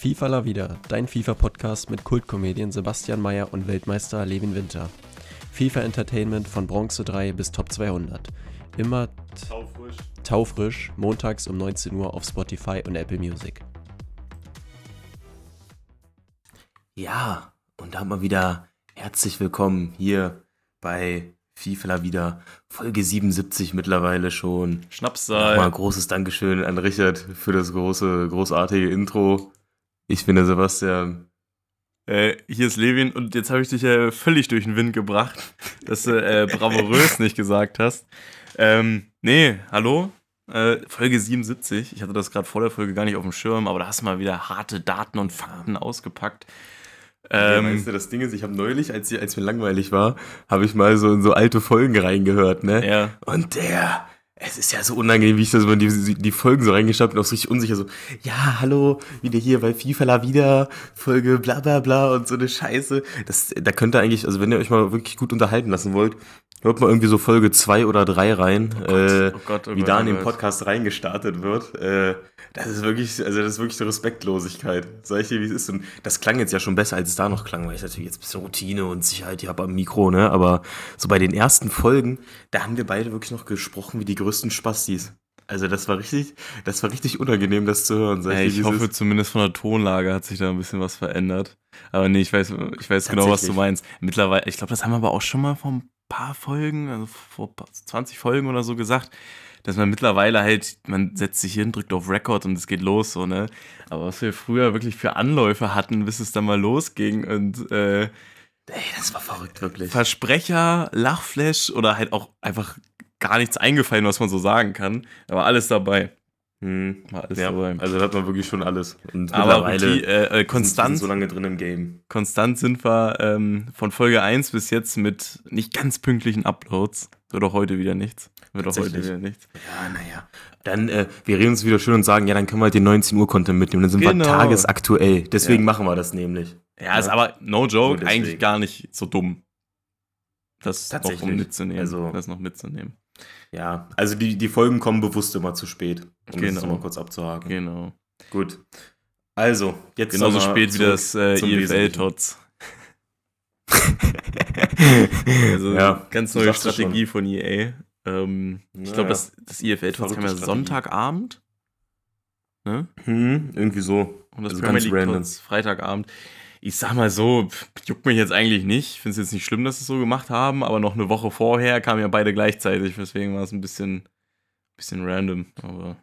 FIFA La Vida, dein FIFA-Podcast mit Kultkomödien Sebastian Meyer und Weltmeister Levin Winter. FIFA Entertainment von Bronze 3 bis Top 200. Immer taufrisch, montags um 19 Uhr auf Spotify und Apple Music. Ja, und da mal wieder herzlich willkommen hier bei FIFA La Vida, Folge 77 mittlerweile schon. Schnapsal. Nochmal großes Dankeschön an Richard für das großartige Intro. Ich bin der Sebastian. Hier ist Levin und jetzt habe ich dich ja völlig durch den Wind gebracht, dass du bravourös nicht gesagt hast. Hallo, Folge 77. Ich hatte das gerade vor der Folge gar nicht auf dem Schirm, aber da hast du mal wieder harte Daten und Fakten ausgepackt. Weißt du, das Ding ist, ich habe neulich, als mir langweilig war, habe ich mal so in so alte Folgen reingehört, ne? Ja. Und es ist ja so unangenehm, wie ich das über die Folgen so reingeschnappt bin, auch so richtig unsicher, so, ja, hallo, wieder hier bei FIFA La Vida, Folge bla bla bla und so eine Scheiße. Da könnt ihr eigentlich, also wenn ihr euch mal wirklich gut unterhalten lassen wollt, hört mal irgendwie so Folge 2 oder 3 rein, wie da in den Podcast reingestartet wird. Das ist wirklich, eine Respektlosigkeit. Sag ich dir, wie es ist. Und das klang jetzt ja schon besser, als es da noch klang, weil ich natürlich jetzt ein bisschen Routine und Sicherheit hier habe am Mikro, ne? Aber so bei den ersten Folgen, da haben wir beide wirklich noch gesprochen wie die größten Spastis. Also das war richtig unangenehm, das zu hören. Ich hoffe, zumindest von der Tonlage hat sich da ein bisschen was verändert. Aber nee, ich weiß genau, was du meinst. Mittlerweile, ich glaube, das haben wir aber auch schon mal vom paar Folgen, also vor 20 Folgen oder so gesagt, dass man mittlerweile halt, man setzt sich hin, drückt auf Record und es geht los, so, ne? Aber was wir früher wirklich für Anläufe hatten, bis es dann mal losging und das war verrückt, wirklich. Versprecher, Lachflash oder halt auch einfach gar nichts eingefallen, was man so sagen kann, aber alles dabei. Also da hat man wirklich schon alles. Und mittlerweile wirklich, konstant, sind so lange drin im Game. Konstant sind wir von Folge 1 bis jetzt mit nicht ganz pünktlichen Uploads. Wird auch heute wieder nichts. Ja, naja. Dann, wir reden uns wieder schön und sagen, ja, dann können wir halt den 19 Uhr Content mitnehmen. Dann sind wir tagesaktuell. Deswegen machen wir das nämlich. Ja, ist aber, no joke, eigentlich gar nicht so dumm. Das noch mitzunehmen. Ja, also die Folgen kommen bewusst immer zu spät, um das mal kurz abzuhaken. Genau. Gut. Also, jetzt genauso spät wie das EFL TOTS. Also, ganz neue Strategie von EA. Ich glaube, das EFL TOTS kam ja Sonntagabend. Ne? Irgendwie so. Und das Premier League TOTS Freitagabend. Ich sag mal so, juckt mich jetzt eigentlich nicht. Ich finde es jetzt nicht schlimm, dass sie es so gemacht haben, aber noch eine Woche vorher kamen ja beide gleichzeitig, deswegen war es ein bisschen random. Aber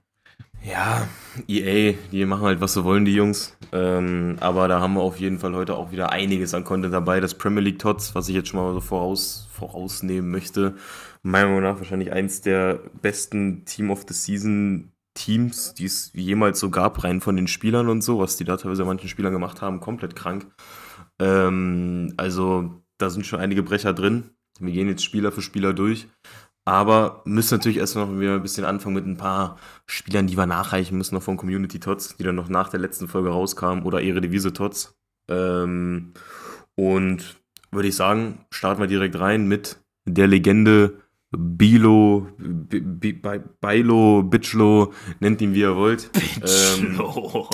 ja, EA, die machen halt, was sie wollen, die Jungs. Aber da haben wir auf jeden Fall heute auch wieder einiges an Content dabei. Das Premier League TOTS, was ich jetzt schon mal so vorausnehmen möchte, meiner Meinung nach wahrscheinlich eins der besten Team of the Season Teams, die es jemals so gab, rein von den Spielern und so, was die da teilweise manchen Spielern gemacht haben, komplett krank. Also da sind schon einige Brecher drin. Wir gehen jetzt Spieler für Spieler durch, aber müssen natürlich erst noch wieder ein bisschen anfangen mit ein paar Spielern, die wir nachreichen müssen, noch von Community Tots, die dann noch nach der letzten Folge rauskamen, oder Eredivisie Tots. Und würde ich sagen, starten wir direkt rein mit der Legende Bilo, Bilo, Bitchlo, nennt ihn wie ihr wollt. Bitchlo.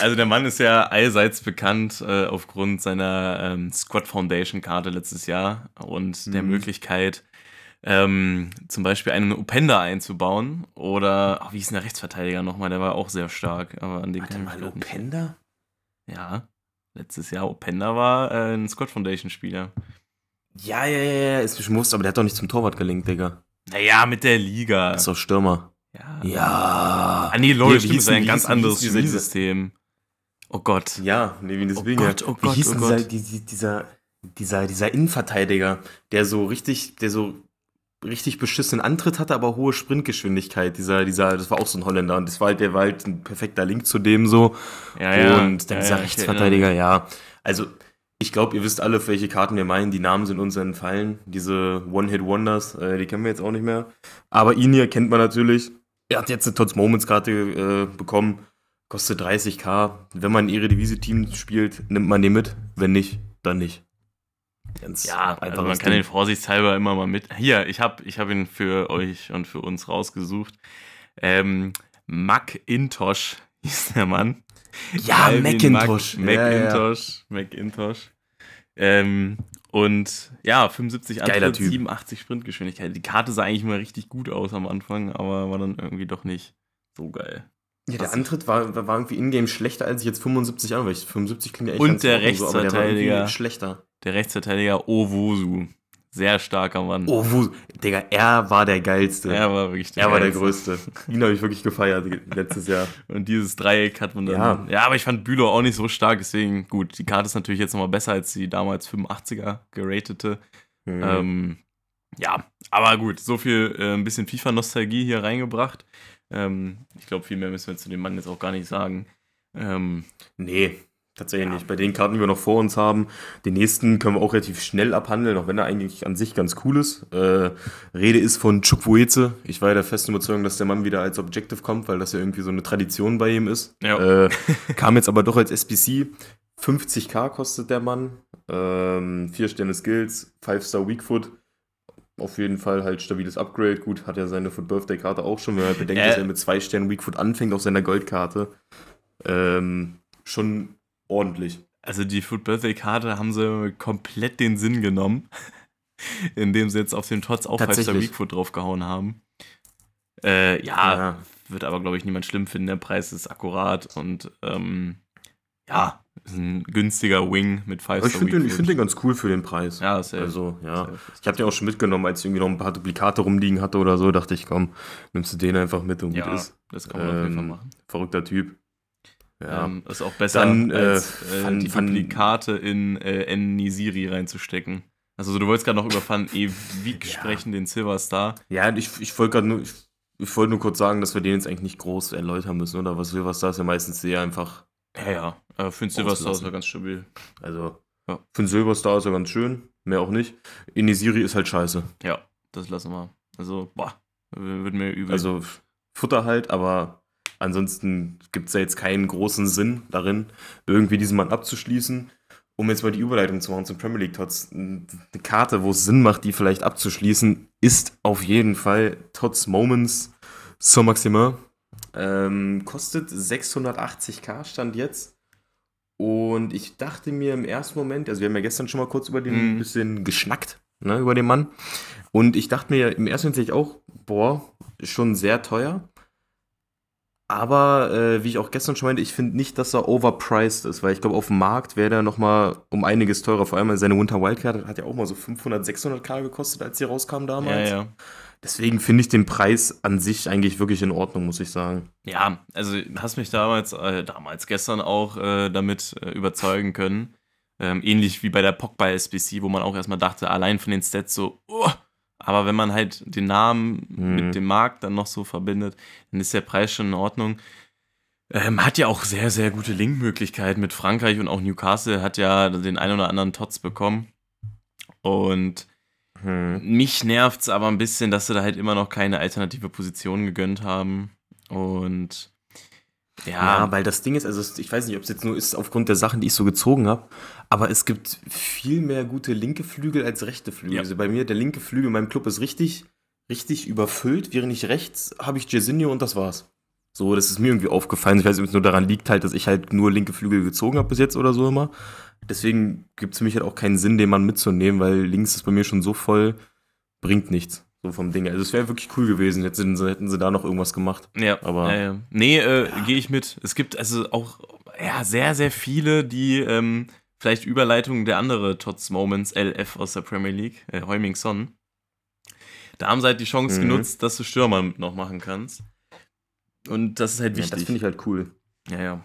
Also der Mann ist ja allseits bekannt aufgrund seiner Squad Foundation Karte letztes Jahr und der Möglichkeit, zum Beispiel einen Openda einzubauen oder, wie hieß denn der Rechtsverteidiger nochmal, der war auch sehr stark. Aber an dem kann ich mal Openda? Ja. Letztes Jahr Openda war ein Squad Foundation Spieler. Ja, ist beschmutzt, aber der hat doch nicht zum Torwart gelinkt, Digga. Naja, mit der Liga. Das ist doch Stürmer. Ja. Ah, nee, Leute, stimmt, ist ein ganz anderes Spielsystem. Oh Gott. Ja, nee, wie deswegen. Oh Gott, wie hieß dieser Innenverteidiger, der so richtig beschissenen Antritt hatte, aber hohe Sprintgeschwindigkeit. Das war auch so ein Holländer und der war halt ein perfekter Link zu dem so. Ja. Und dann dieser Rechtsverteidiger, ja. Also, ich glaube, ihr wisst alle, für welche Karten wir meinen. Die Namen sind uns entfallen. Diese One-Hit-Wonders, die kennen wir jetzt auch nicht mehr. Aber ihn hier kennt man natürlich. Er hat jetzt eine Tots-Moments-Karte bekommen. Kostet 30.000. Wenn man ein Eredivisie-Team spielt, nimmt man den mit. Wenn nicht, dann nicht. Also man kann den vorsichtshalber immer mal mit. Hier, ich hab ihn für euch und für uns rausgesucht. Macintosh hieß der Mann. Ja, Macintosh. Macintosh. Und ja, 75 Antritt, 87 Sprintgeschwindigkeit. Die Karte sah eigentlich mal richtig gut aus am Anfang, aber war dann irgendwie doch nicht so geil. Ja, der Antritt war irgendwie ingame schlechter, als ich jetzt 75 an, weil ich 75 klingt ja echt. Und der Rechtsverteidiger, der Rechtsverteidiger Owusu. Sehr starker Mann. Owusu, Digga, er war der Geilste. Er war wirklich der Geilste. Er war der Größte. Ihn habe ich wirklich gefeiert letztes Jahr. Und dieses Dreieck hat man dann... Ja, aber ich fand Bilo auch nicht so stark, deswegen gut. Die Karte ist natürlich jetzt nochmal besser als die damals 85er geratete. Mhm. Ja, aber gut, so viel ein bisschen FIFA-Nostalgie hier reingebracht. Ich glaube, viel mehr müssen wir zu dem Mann jetzt auch gar nicht sagen. Nee, tatsächlich nicht. Bei den Karten, die wir noch vor uns haben, den nächsten können wir auch relativ schnell abhandeln, auch wenn er eigentlich an sich ganz cool ist. Rede ist von Chukwueze. Ich war ja der festen Überzeugung, dass der Mann wieder als Objective kommt, weil das ja irgendwie so eine Tradition bei ihm ist. Ja. Kam jetzt aber doch als SBC. 50.000 kostet der Mann. 4 Sterne Skills, 5-Star Weakfoot. Auf jeden Fall halt stabiles Upgrade. Gut, hat er seine Foot-Birthday-Karte auch schon, wenn man halt bedenkt, dass er mit 2 Sternen Weakfoot anfängt auf seiner Goldkarte. Schon ordentlich. Also die Foot-Birthday-Karte haben sie komplett den Sinn genommen, indem sie jetzt auf dem Tots auch 5-Star Weakfoot draufgehauen haben. Wird aber, glaube ich, niemand schlimm finden. Der Preis ist akkurat und ist ein günstiger Wing mit 5-Star. Ich finde den ganz cool für den Preis. Ja, safe. Also, ja. Safe. Ich habe den auch schon mitgenommen, als ich irgendwie noch ein paar Duplikate rumliegen hatte oder so. Dachte ich, komm, nimmst du den einfach mit und gut ist. Das kann man auf jeden Fall machen. Verrückter Typ. Ja. Ist auch besser, dann, als die Duplikate in Nisiri reinzustecken. Also, du wolltest gerade noch über Van Ewijk sprechen, den Silver Star. Ja, ich wollte gerade nur. Ich wollte nur kurz sagen, dass wir den jetzt eigentlich nicht groß erläutern müssen, oder? Weil Silver Star ist ja meistens sehr einfach. Ja, für den Silverstar ist er ganz stabil. Also, für den Silverstar ist er ganz schön, mehr auch nicht. Inisiri ist halt scheiße. Ja, das lassen wir. Also, wird mir übel. Also, Futter halt, aber ansonsten gibt es ja jetzt keinen großen Sinn darin, irgendwie diesen Mann abzuschließen. Um jetzt mal die Überleitung zu machen zum Premier League TOTS, eine Karte, wo es Sinn macht, die vielleicht abzuschließen, ist auf jeden Fall TOTS Moments zur Maxima. Kostet 680.000 stand jetzt und ich dachte mir im ersten Moment, also wir haben ja gestern schon mal kurz über den ein bisschen geschnackt, ne, über den Mann, und ich dachte mir im ersten Moment auch, schon sehr teuer, aber wie ich auch gestern schon meinte, ich finde nicht, dass er overpriced ist, weil ich glaube auf dem Markt wäre der nochmal um einiges teurer, vor allem seine Winter Wildcard hat ja auch mal so 500.000, 600.000 gekostet, als sie rauskam damals. Ja. Deswegen finde ich den Preis an sich eigentlich wirklich in Ordnung, muss ich sagen. Ja, also hast mich gestern auch damit überzeugen können. Ähnlich wie bei der Pogba SBC, wo man auch erstmal dachte, allein von den Stats so, aber wenn man halt den Namen mit dem Markt dann noch so verbindet, dann ist der Preis schon in Ordnung. Hat ja auch sehr, sehr gute Linkmöglichkeiten mit Frankreich und auch Newcastle hat ja den ein oder anderen Tots bekommen. Und mich nervt's aber ein bisschen, dass sie da halt immer noch keine alternative Position gegönnt haben. Und ja, weil das Ding ist, also ich weiß nicht, ob es jetzt nur ist aufgrund der Sachen, die ich so gezogen habe, aber es gibt viel mehr gute linke Flügel als rechte Flügel. Ja. Also bei mir, der linke Flügel in meinem Club ist richtig überfüllt, während ich rechts habe ich Jairzinho und das war's. So, das ist mir irgendwie aufgefallen. Ich weiß nicht, ob es nur daran liegt halt, dass ich halt nur linke Flügel gezogen habe bis jetzt oder so immer. Deswegen gibt es für mich halt auch keinen Sinn, den Mann mitzunehmen, weil links ist bei mir schon so voll, bringt nichts, so vom Ding. Also es wäre wirklich cool gewesen, hätten sie da noch irgendwas gemacht. Ja, aber... gehe ich mit. Es gibt also auch sehr, sehr viele, die vielleicht Überleitungen der andere Tots Moments LF aus der Premier League, Heung-min Son, da haben sie halt die Chance genutzt, dass du Stürmer noch machen kannst. Und das ist halt wichtig. Ja, das finde ich halt cool. Ja.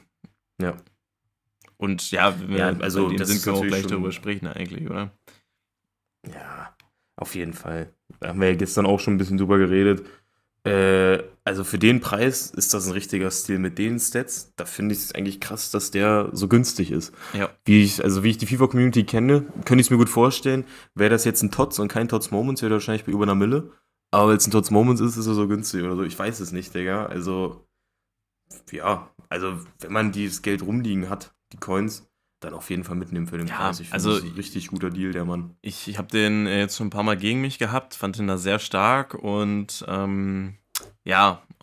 Und also in dem Sinn können wir auch gleich darüber sprechen eigentlich, oder? Ja, auf jeden Fall. Da haben wir ja gestern auch schon ein bisschen drüber geredet. Also für den Preis ist das ein richtiger Stil mit den Stats. Da finde ich es eigentlich krass, dass der so günstig ist. Ja. Wie ich die FIFA-Community kenne, könnte ich es mir gut vorstellen, wäre das jetzt ein Tots und kein Tots Moments, wäre wahrscheinlich bei über einer Mille. Aber wenn es ein Tots Moments ist, ist er so günstig oder so. Ich weiß es nicht, Digga. Also, wenn man dieses Geld rumliegen hat, die Coins, dann auf jeden Fall mitnehmen für den Preis. Ich finde, das ist ein richtig guter Deal, der Mann. Ich habe den jetzt schon ein paar Mal gegen mich gehabt, fand den da sehr stark und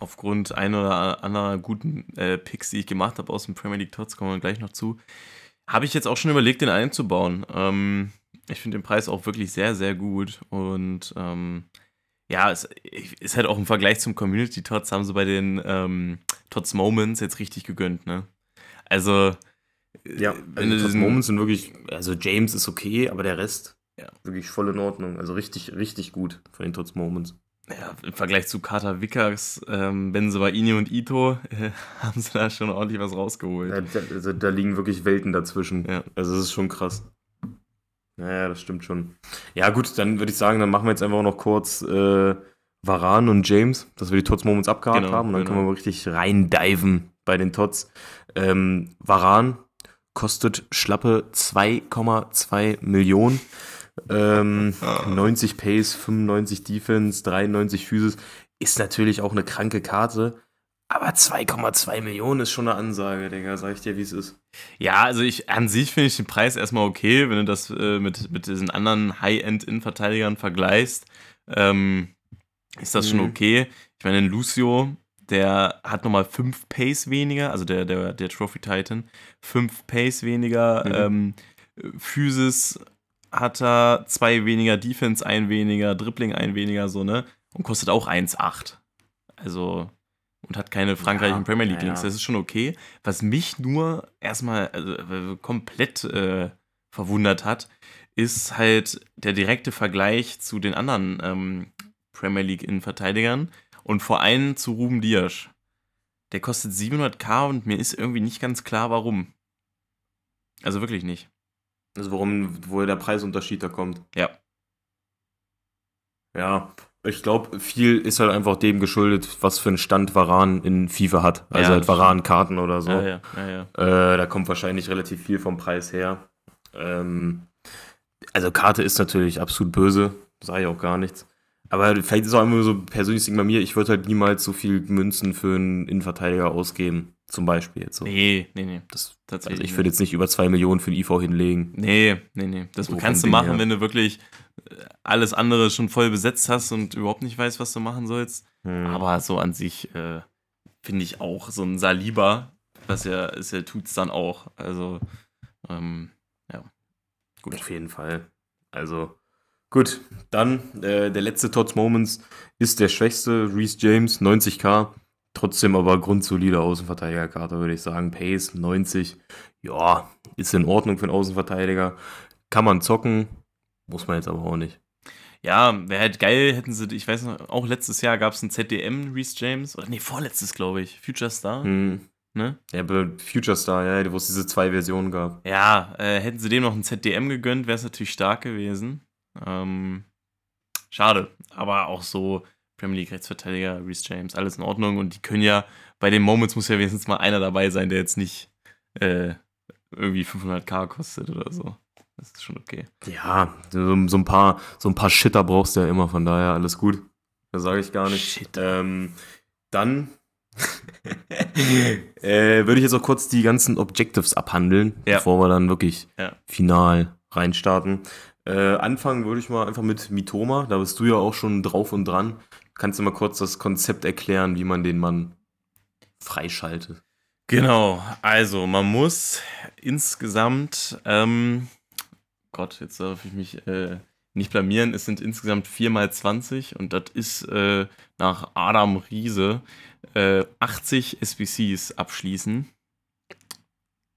aufgrund ein oder anderer guten Picks, die ich gemacht habe aus dem Premier League Tots, kommen wir gleich noch zu, habe ich jetzt auch schon überlegt, den einzubauen. Ich finde den Preis auch wirklich sehr, sehr gut. Und ja, es ist halt auch im Vergleich zum Community Tots, haben sie bei den Tots Moments jetzt richtig gegönnt, ne? Also, ja, wenn also Tots Moments sind wirklich, also James ist okay, aber der Rest, ja, wirklich voll in Ordnung. Also richtig, richtig gut von den Tots Moments. Ja, im Vergleich zu Carter Vickers, Bensebaini und Ito haben sie da schon ordentlich was rausgeholt. Ja, also da liegen wirklich Welten dazwischen. Ja. Also das ist schon krass. Naja, das stimmt schon. Ja gut, dann würde ich sagen, dann machen wir jetzt einfach noch kurz Varane und James, dass wir die Tots Moments abgehakt haben. Und dann können wir richtig reindiven bei den Tots. Varane kostet schlappe 2,2 Millionen. 90 Pace, 95 Defense, 93 Physis, ist natürlich auch eine kranke Karte, aber 2,2 Millionen ist schon eine Ansage, Digga, sag ich dir, wie es ist. Ja, also an sich finde ich den Preis erstmal okay, wenn du das mit diesen anderen High-End-In-Verteidigern vergleichst, ist das schon okay. Ich meine, Lucio, der hat nochmal 5 Pace weniger, also der Trophy Titan, 5 Pace weniger, Physis hat er 2 weniger, Defense 1 weniger, Dribbling 1 weniger, so, ne? Und kostet auch 1,8. Also, und hat keine frankreichischen Premier League Links. Das ist schon okay. Was mich nur erstmal komplett verwundert hat, ist halt der direkte Vergleich zu den anderen Premier League Innenverteidigern und vor allem zu Ruben Dias. Der kostet 700k und mir ist irgendwie nicht ganz klar, warum. Also wirklich nicht. Also woher der Preisunterschied da kommt. Ja. Ja, ich glaube, viel ist halt einfach dem geschuldet, was für einen Stand Varane in FIFA hat. Also ja, halt Varane-Karten oder so. Ja. Da kommt wahrscheinlich relativ viel vom Preis her. Also Karte ist natürlich absolut böse. Sag ich auch gar nichts. Aber vielleicht ist auch einfach so ein persönliches Ding bei mir, ich würde halt niemals so viel Münzen für einen Innenverteidiger ausgeben. Zum Beispiel jetzt so. Nee. Das, tatsächlich, also ich würde jetzt nicht über 2 Millionen für den IV hinlegen. Nee. Das kannst du machen, wenn du wirklich alles andere schon voll besetzt hast und überhaupt nicht weißt, was du machen sollst. Aber so an sich finde ich auch so ein Saliba, was tut's dann auch. Also, ja. Gut. Auf jeden Fall. Also, gut. Dann der letzte Tots Moments ist der schwächste, Reece James, 90k. Trotzdem aber grundsolide Außenverteidigerkarte, würde ich sagen. Pace 90, ja, ist in Ordnung für einen Außenverteidiger. Kann man zocken, muss man jetzt aber auch nicht. Ja, wäre halt geil, hätten sie, ich weiß noch, auch letztes Jahr gab es einen ZDM, Reece James, oder nee, vorletztes, glaube ich, Future Star, ne? Ja, Future Star, ja, wo es diese 2 Versionen gab. Ja, hätten sie dem noch einen ZDM gegönnt, wäre es natürlich stark gewesen. Schade, aber auch so Premier League Rechtsverteidiger, Reece James, alles in Ordnung. Und die können ja, bei den Moments muss ja wenigstens mal einer dabei sein, der jetzt nicht irgendwie 500k kostet oder so. Das ist schon okay. Ja, so ein paar Shitter brauchst du ja immer, von daher alles gut. Da sage ich gar nichts. Dann würde ich jetzt auch kurz die ganzen Objectives abhandeln, bevor wir dann wirklich final reinstarten. Anfangen würde ich mal einfach mit Mitoma, da bist du ja auch schon drauf und dran. Kannst du mal kurz das Konzept erklären, wie man den Mann freischaltet? Genau, also man muss insgesamt, Gott, jetzt darf ich mich nicht blamieren, es sind insgesamt 4x20 und das ist nach Adam Riese 80 SBCs abschließen.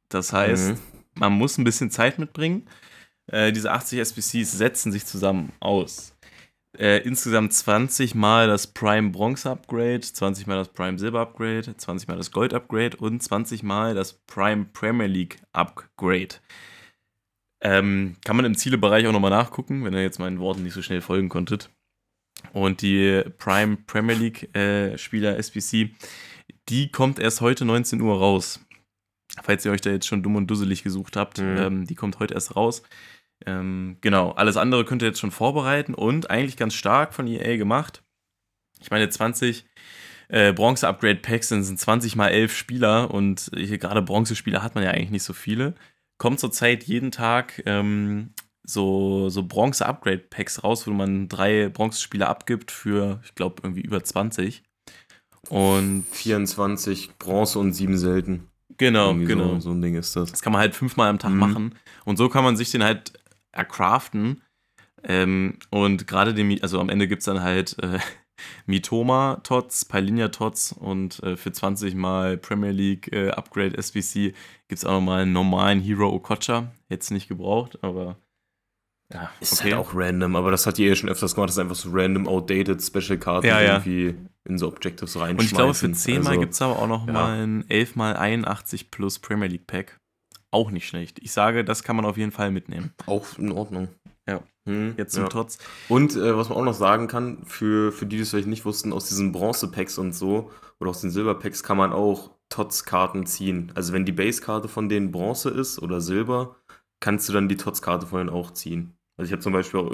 Das heißt, man muss ein bisschen Zeit mitbringen. Diese 80 SBCs setzen sich zusammen aus. Insgesamt 20 mal das Prime Bronze Upgrade, 20 mal das Prime Silber Upgrade, 20 mal das Gold Upgrade und 20 mal das Prime Premier League Upgrade. Kann man im Zielebereich auch nochmal nachgucken, wenn ihr jetzt meinen Worten nicht so schnell folgen konntet. Und die Prime Premier League Spieler SBC, die kommt erst heute 19 Uhr raus. Falls ihr euch da jetzt schon dumm und dusselig gesucht habt, die kommt heute erst raus. Genau, alles andere könnt ihr jetzt schon vorbereiten und eigentlich ganz stark von EA gemacht. Ich meine, 20 Bronze-Upgrade-Packs sind 20x11 Spieler und hier gerade Bronze-Spieler hat man ja eigentlich nicht so viele. Kommt zurzeit jeden Tag so Bronze-Upgrade-Packs raus, wo man 3 Bronze-Spieler abgibt für, ich glaube, irgendwie über 20. Und 24 Bronze und 7 selten. Genau. So ein Ding ist das. Das kann man halt 5-mal am Tag machen. Und so kann man sich den halt ercraften. Und gerade den, also am Ende gibt es dann halt Mitoma TOTS, Palhinha TOTS und für 20 mal Premier League Upgrade SBC gibt es auch nochmal einen normalen Hero Okocha. Hätte es nicht gebraucht, aber ja, ist okay. Halt auch random, aber das hat ihr ja schon öfters gemacht, das ist einfach so random outdated Special Karten irgendwie in so Objectives reinschmeißen. Und ich glaube für 10 mal gibt es aber auch nochmal ein 11 mal 81 plus Premier League Pack. Auch nicht schlecht. Ich sage, das kann man auf jeden Fall mitnehmen. Auch in Ordnung. Ja, jetzt zum Trotz. Und was man auch noch sagen kann, für die es vielleicht nicht wussten, aus diesen Bronze-Packs und so oder aus den Silber-Packs kann man auch TOTS-Karten ziehen. Also wenn die Base-Karte von denen Bronze ist oder Silber, kannst du dann die TOTS-Karte von denen auch ziehen. Also ich habe zum Beispiel auch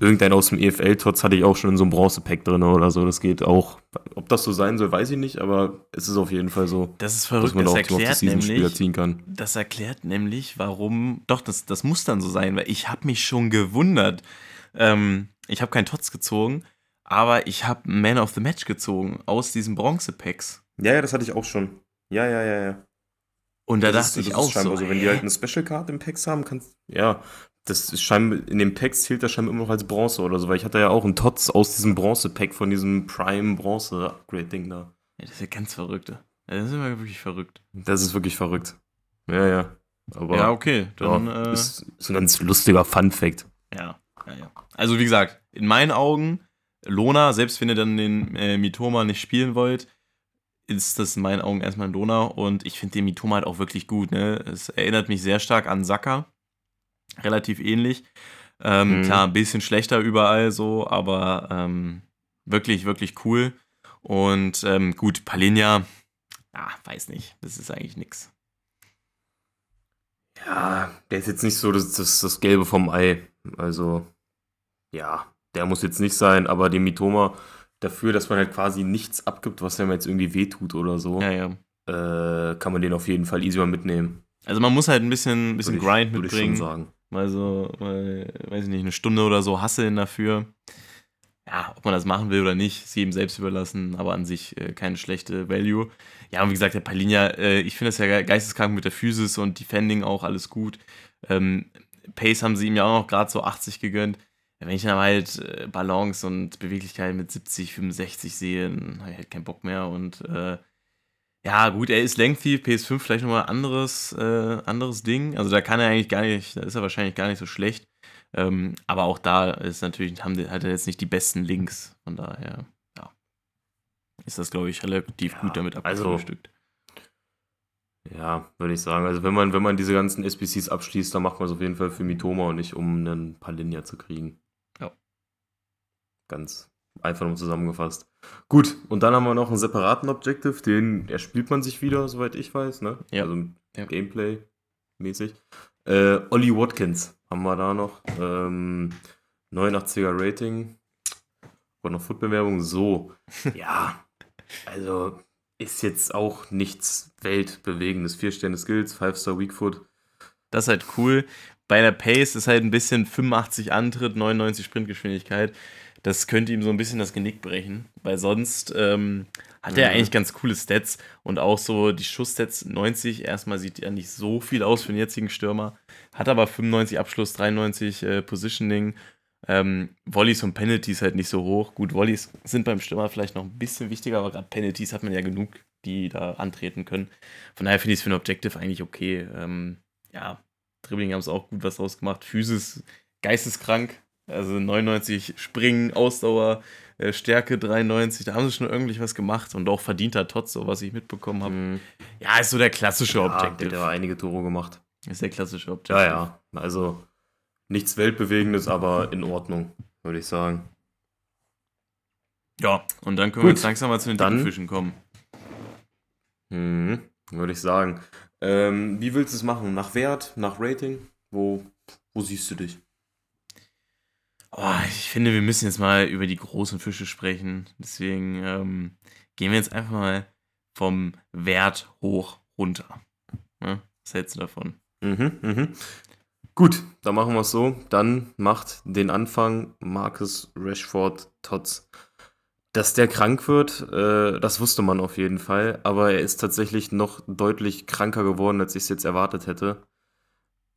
irgendeinen aus dem EFL-TOTS hatte ich auch schon in so einem Bronze-Pack drin oder so. Das geht auch. Ob das so sein soll, weiß ich nicht, aber es ist auf jeden Fall so, das ist verrückt. Dass man das da auch auf die Season-Spieler ziehen kann. Das erklärt nämlich, warum, doch, das muss dann so sein, weil ich habe mich schon gewundert. Ich habe keinen TOTS gezogen, aber ich habe Man of the Match gezogen aus diesen Bronze-Packs. Ja, das hatte ich auch schon. Ja. Und da dachte ich auch so. Also, wenn die halt eine Special-Karte im Packs haben, kannst du, das ist scheinbar, in dem Pack zählt das scheinbar immer noch als Bronze oder so, weil ich hatte ja auch einen TOTS aus diesem Bronze-Pack von diesem Prime-Bronze-Upgrade-Ding da. Ja, das ist ja ganz verrückt. Ja, das ist immer wirklich verrückt. Das ist wirklich verrückt. Ja. Aber ja, okay. Dann, ist ein ganz lustiger Fun-Fact. Ja. Also wie gesagt, in meinen Augen, Lona, selbst wenn ihr dann den Mitoma nicht spielen wollt, ist das in meinen Augen erstmal ein Lona und ich finde den Mitoma halt auch wirklich gut. Ne? Es erinnert mich sehr stark an Saka. Relativ ähnlich. Klar, ein bisschen schlechter überall so, aber wirklich, wirklich cool. Und gut, Palhinha, weiß nicht, das ist eigentlich nix. Ja, der ist jetzt nicht so das Gelbe vom Ei. Also, ja, der muss jetzt nicht sein, aber den Mitoma dafür, dass man halt quasi nichts abgibt, was einem jetzt irgendwie wehtut oder so, kann man den auf jeden Fall easy mal mitnehmen. Also man muss halt ein bisschen Grind mitbringen. Würde ich schon sagen. Also, weiß ich nicht, eine Stunde oder so hasseln dafür. Ja, ob man das machen will oder nicht, ist jedem selbst überlassen, aber an sich keine schlechte Value. Ja, und wie gesagt, der Palhinha, ich finde das ja geisteskrank mit der Physis und Defending auch, alles gut. Pace haben sie ihm ja auch noch gerade so 80 gegönnt. Wenn ich dann halt Balance und Beweglichkeit mit 70, 65 sehe, dann habe ich halt keinen Bock mehr und ja, gut, er ist lengthy, PS5 vielleicht nochmal anderes Ding. Also da kann er eigentlich gar nicht, da ist er wahrscheinlich gar nicht so schlecht. Aber auch da ist natürlich, hat er jetzt nicht die besten Links. Von daher, ist das, glaube ich, relativ gut damit abgefrühstückt. Also, würde ich sagen. Also wenn man diese ganzen SBCs abschließt, dann macht man es auf jeden Fall für Mitoma und nicht, um einen Palhinha zu kriegen. Ja. Ganz einfach nur zusammengefasst. Gut, und dann haben wir noch einen separaten Objective, den erspielt man sich wieder, soweit ich weiß, ne? Ja. Also Gameplay-mäßig. Ollie Watkins haben wir da noch. 89er Rating. Und noch Footbewerbung, so. Ja, also ist jetzt auch nichts weltbewegendes. 4-Sterne-Skills, 5-Star Weakfoot. Das ist halt cool. Bei der Pace ist halt ein bisschen 85 Antritt, 99 Sprintgeschwindigkeit. Das könnte ihm so ein bisschen das Genick brechen, weil sonst hat er eigentlich ganz coole Stats und auch so die Schuss-Stats 90. Erstmal sieht er nicht so viel aus für den jetzigen Stürmer, hat aber 95 Abschluss, 93 Positioning, Volleys und Penalties halt nicht so hoch. Gut, Volleys sind beim Stürmer vielleicht noch ein bisschen wichtiger, aber gerade Penalties hat man ja genug, die da antreten können. Von daher finde ich es für ein Objective eigentlich okay. Dribbling haben sie auch gut was draus gemacht, Physis geisteskrank. Also 99 Springen, Ausdauer, Stärke 93, da haben sie schon irgendwie was gemacht und auch verdienter TOTS, so was ich mitbekommen habe. Ja, ist so der klassische Objective. Der hat einige Tore gemacht. Ist der klassische Objective. Ja, also nichts Weltbewegendes, aber in Ordnung, würde ich sagen. Ja, und dann können wir jetzt langsam mal zu den Fischen kommen. Würde ich sagen. Wie willst du es machen? Nach Wert, nach Rating? Wo siehst du dich? Oh, ich finde, wir müssen jetzt mal über die großen Fische sprechen. Deswegen gehen wir jetzt einfach mal vom Wert hoch runter. Ja, was hältst du davon? Gut, dann machen wir es so. Dann macht den Anfang Marcus Rashford TOTS. Dass der krank wird, das wusste man auf jeden Fall, aber er ist tatsächlich noch deutlich kranker geworden, als ich es jetzt erwartet hätte.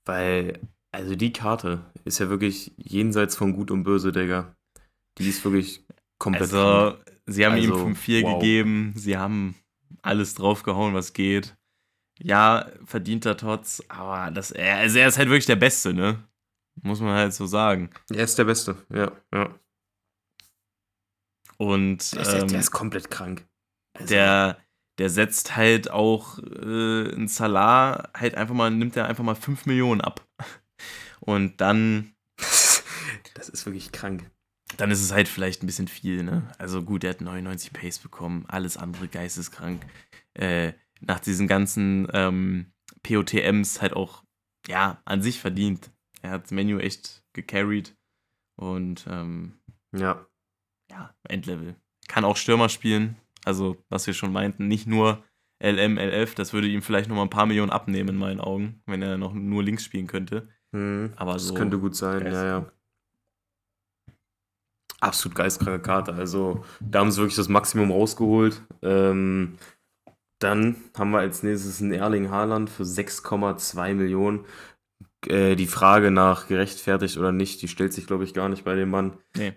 Weil, also die Karte ist ja wirklich jenseits von Gut und Böse, Digga. Die ist wirklich komplett. Also, sie haben ihm 5-4 gegeben, sie haben alles draufgehauen, was geht. Ja, verdienter Tots, aber er ist halt wirklich der Beste, ne? Muss man halt so sagen. Er ist der Beste, ja. Und der ist komplett krank. Also, der setzt halt auch in Salah halt einfach mal, nimmt er einfach mal 5 Millionen ab. Und dann... Das ist wirklich krank. Dann ist es halt vielleicht ein bisschen viel, ne? Also gut, er hat 99 Pace bekommen, alles andere geisteskrank. Nach diesen ganzen POTMs halt auch, ja, an sich verdient. Er hat das Menü echt gecarried und Endlevel. Kann auch Stürmer spielen, also was wir schon meinten, nicht nur LM, LF, das würde ihm vielleicht nochmal ein paar Millionen abnehmen in meinen Augen, wenn er noch nur links spielen könnte. Aber das so könnte gut sein, ja. Absolut geistkranke Karte, also da haben sie wirklich das Maximum rausgeholt. Dann haben wir als nächstes einen Erling Haaland für 6,2 Millionen. Die Frage nach gerechtfertigt oder nicht, die stellt sich, glaube ich, gar nicht bei dem Mann. Nee.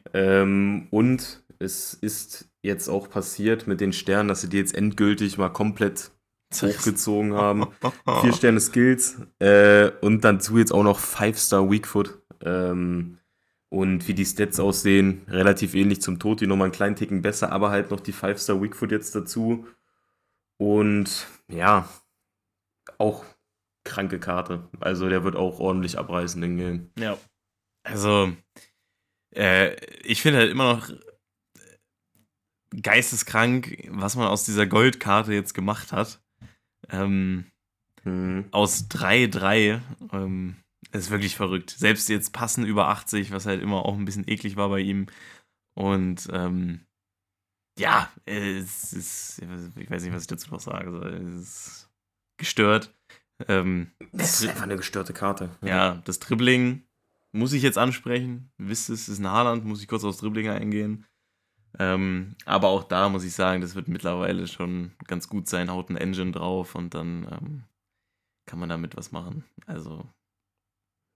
Und es ist jetzt auch passiert mit den Sternen, dass sie die jetzt endgültig mal komplett hochgezogen haben. 4 Sterne Skills und dazu jetzt auch noch 5-Star Weakfoot. Und wie die Stats aussehen, relativ ähnlich zum Toti, nochmal einen kleinen Ticken besser, aber halt noch die 5-Star Weakfoot jetzt dazu. Und ja, auch kranke Karte. Also der wird auch ordentlich abreißen, den Game. Ja. Also, ich finde halt immer noch geisteskrank, was man aus dieser Goldkarte jetzt gemacht hat. Aus 3-3 ist wirklich verrückt. Selbst jetzt passen über 80, was halt immer auch ein bisschen eklig war bei ihm. Und ja, es ist, ich weiß nicht, was ich dazu noch sagen soll. Es ist gestört. Das ist einfach eine gestörte Karte. Ja, das Dribbling muss ich jetzt ansprechen. Wisst ihr, es ist ein Haaland, muss ich kurz aufs Dribbling eingehen. Aber auch da muss ich sagen, das wird mittlerweile schon ganz gut sein. Haut ein Engine drauf und dann kann man damit was machen. Also,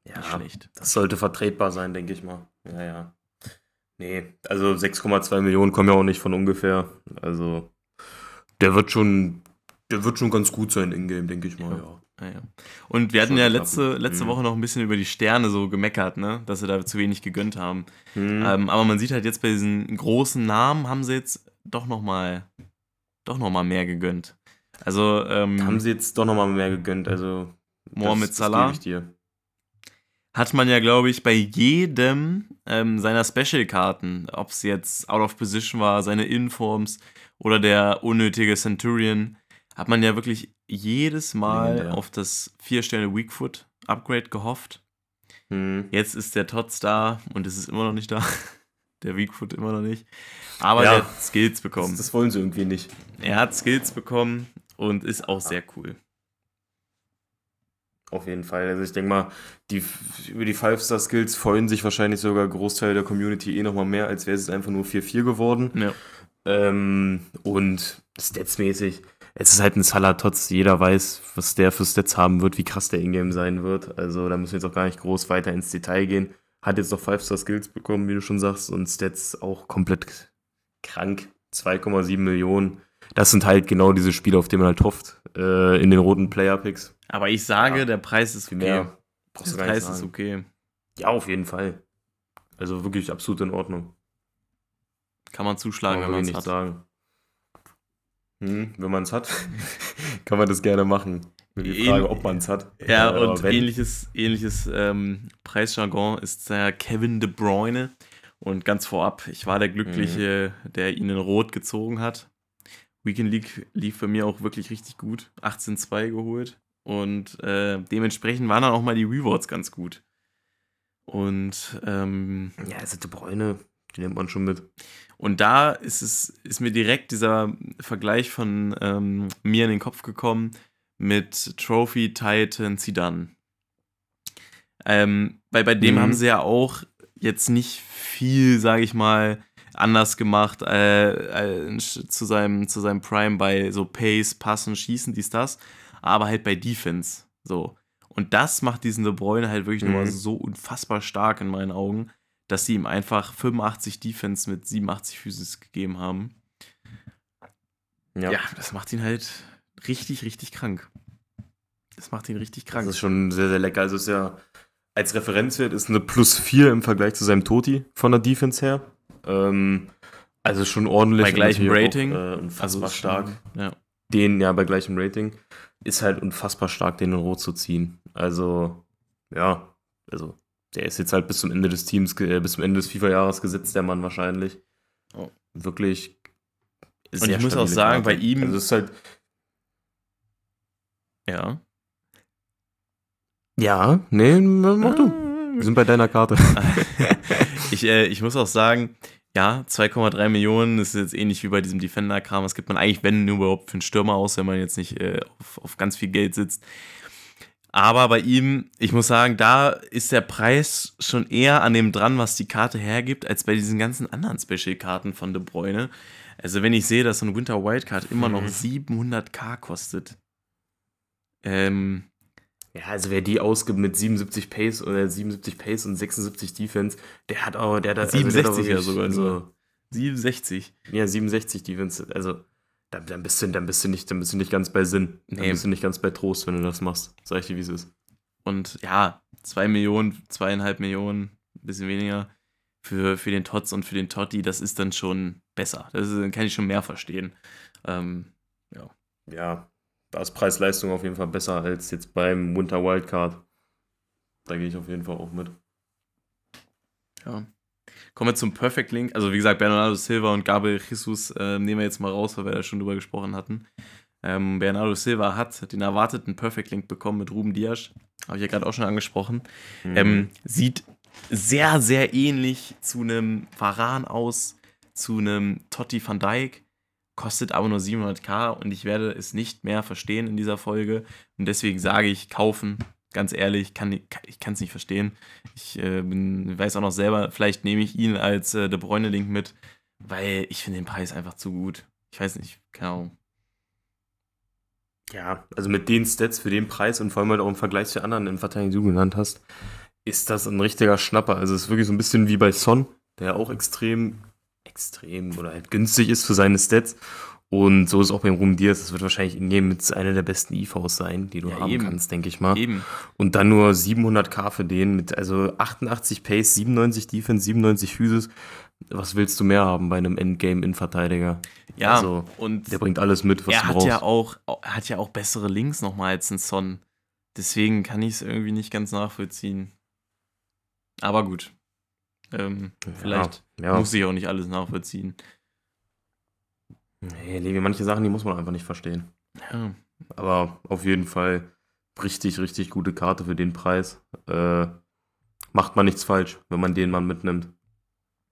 ja, nicht schlecht. Das sollte vertretbar sein, denke ich mal. Ja. Nee, also 6,2 Millionen kommen ja auch nicht von ungefähr. Also, der wird schon ganz gut sein in-game, denke ich mal. Ja. Ja. Und wir hatten ja letzte Woche noch ein bisschen über die Sterne so gemeckert, ne? Dass sie da zu wenig gegönnt haben. Aber man sieht halt jetzt bei diesen großen Namen haben sie jetzt doch noch mal mehr gegönnt. Also haben sie jetzt doch noch mal mehr gegönnt. Also Mohamed Salah gebe ich dir. Hat man ja, glaube ich, bei jedem seiner Special-Karten, ob es jetzt Out of Position war, seine Informs oder der unnötige Centurion, hat man ja wirklich jedes Mal auf das 4-Sterne-Weakfoot-Upgrade gehofft. Jetzt ist der Tots da und es ist immer noch nicht da. Der Weakfoot immer noch nicht. Aber er hat Skills bekommen. Das wollen sie irgendwie nicht. Er hat Skills bekommen und ist auch sehr cool. Auf jeden Fall. Also ich denke mal, über die 5-Star-Skills freuen sich wahrscheinlich sogar Großteil der Community nochmal mehr, als wäre es einfach nur 4-4 geworden. Ja. Und statsmäßig, es ist halt ein Salah Tots, jeder weiß, was der für Stats haben wird, wie krass der Ingame sein wird. Also da müssen wir jetzt auch gar nicht groß weiter ins Detail gehen. Hat jetzt noch 5-Star-Skills bekommen, wie du schon sagst, und Stats auch komplett krank. 2,7 Millionen. Das sind halt genau diese Spiele, auf die man halt hofft, in den roten Player-Picks. Aber ich sage, der Preis ist okay. Mehr. Der Preis ist okay. Ja, auf jeden Fall. Also wirklich absolut in Ordnung. Kann man zuschlagen, wenn man es hat. Sagen. Wenn man es hat, kann man das gerne machen. Mit der Frage, ob man es hat. Ja, und ähnliches Preisjargon ist der Kevin De Bruyne. Und ganz vorab, ich war der Glückliche, der ihn in Rot gezogen hat. Weekend League lief bei mir auch wirklich richtig gut. 18-2 geholt. Und dementsprechend waren dann auch mal die Rewards ganz gut. Und ja, also De Bruyne, den nimmt man schon mit. Und da ist mir direkt dieser Vergleich von mir in den Kopf gekommen mit Trophy Titan Zidane. Weil bei dem haben sie ja auch jetzt nicht viel, sage ich mal, anders gemacht zu seinem Prime bei so Pace, Passen, Schießen, dies, das, aber halt bei Defense, so. Und das macht diesen De Bruyne halt wirklich nochmal so unfassbar stark in meinen Augen, dass sie ihm einfach 85 Defense mit 87 Physis gegeben haben. Ja, das macht ihn halt richtig, richtig krank. Das ist schon sehr, sehr lecker. Also ist ja als Referenzwert ist eine +4 im Vergleich zu seinem Toti von der Defense her. Also schon ordentlich. Bei gleichem Rating. Auch, unfassbar also stark. Schon, ja. Bei gleichem Rating ist halt unfassbar stark, den in Rot zu ziehen. Also, ja. Also, der ist jetzt halt bis zum Ende des Teams, bis zum Ende des FIFA-Jahres gesetzt, der Mann wahrscheinlich. Oh. Wirklich sehr. Und ich muss auch sagen, bei ihm... Also, es ist halt... Ja. Ja, nee, mach du. Wir sind bei deiner Karte. Ich muss auch sagen, ja, 2,3 Millionen ist jetzt ähnlich wie bei diesem Defender-Kram. Das gibt man eigentlich, wenn nur überhaupt, für einen Stürmer aus, wenn man jetzt nicht auf ganz viel Geld sitzt. Aber bei ihm, ich muss sagen, da ist der Preis schon eher an dem dran, was die Karte hergibt, als bei diesen ganzen anderen Special-Karten von De Bruyne. Also wenn ich sehe, dass so eine Winter Wildcard immer noch 700.000 kostet. Ja, also wer die ausgibt mit 77 Pace oder 77 Pace und 76 Defense, der hat 67 ja sogar so. 67. Ja, 67 Defense, also dann bist du nicht ganz bei Sinn. Dann bist du nicht ganz bei Trost, wenn du das machst. Sag ich dir, wie es ist. Und ja, 2 Millionen, 2,5 Millionen, ein bisschen weniger für den Tots und für den Totti, das ist dann schon besser. Das kann ich schon mehr verstehen. Ja. Da ist Preis-Leistung auf jeden Fall besser als jetzt beim Winter Wildcard. Da gehe ich auf jeden Fall auch mit. Ja. Kommen wir zum Perfect Link. Also wie gesagt, Bernardo Silva und Gabriel Jesus nehmen wir jetzt mal raus, weil wir da schon drüber gesprochen hatten. Bernardo Silva hat den erwarteten Perfect Link bekommen mit Ruben Dias. Habe ich ja gerade auch schon angesprochen. Sieht sehr, sehr ähnlich zu einem Varane aus, zu einem Totti van Dijk. Kostet aber nur 700.000 und ich werde es nicht mehr verstehen in dieser Folge. Und deswegen sage ich, kaufen. Ganz ehrlich, ich kann es nicht verstehen. Ich weiß auch noch selber, vielleicht nehme ich ihn als De Bruyne-Link mit, weil ich finde den Preis einfach zu gut. Ich weiß nicht, keine Ahnung. Ja, also mit den Stats für den Preis und vor allem halt auch im Vergleich zu anderen in Verteidigung, die du genannt hast, ist das ein richtiger Schnapper. Also es ist wirklich so ein bisschen wie bei Son, der auch extrem oder halt günstig ist für seine Stats. Und so ist auch beim Ruben Dias. Das wird wahrscheinlich in jedem mit einer der besten IVs sein, die du haben kannst, denke ich mal. Eben. Und dann nur 700.000 für den mit also 88 Pace, 97 Defense, 97 Physis. Was willst du mehr haben bei einem Endgame-Innenverteidiger? Ja, also, und der bringt alles mit, was du brauchst. Er hat ja auch bessere Links nochmal als ein Son. Deswegen kann ich es irgendwie nicht ganz nachvollziehen. Aber gut. Vielleicht muss ich auch nicht alles nachvollziehen. Nee, Levi, manche Sachen, die muss man einfach nicht verstehen. Ja. Aber auf jeden Fall richtig, richtig gute Karte für den Preis. Macht man nichts falsch, wenn man den Mann mitnimmt.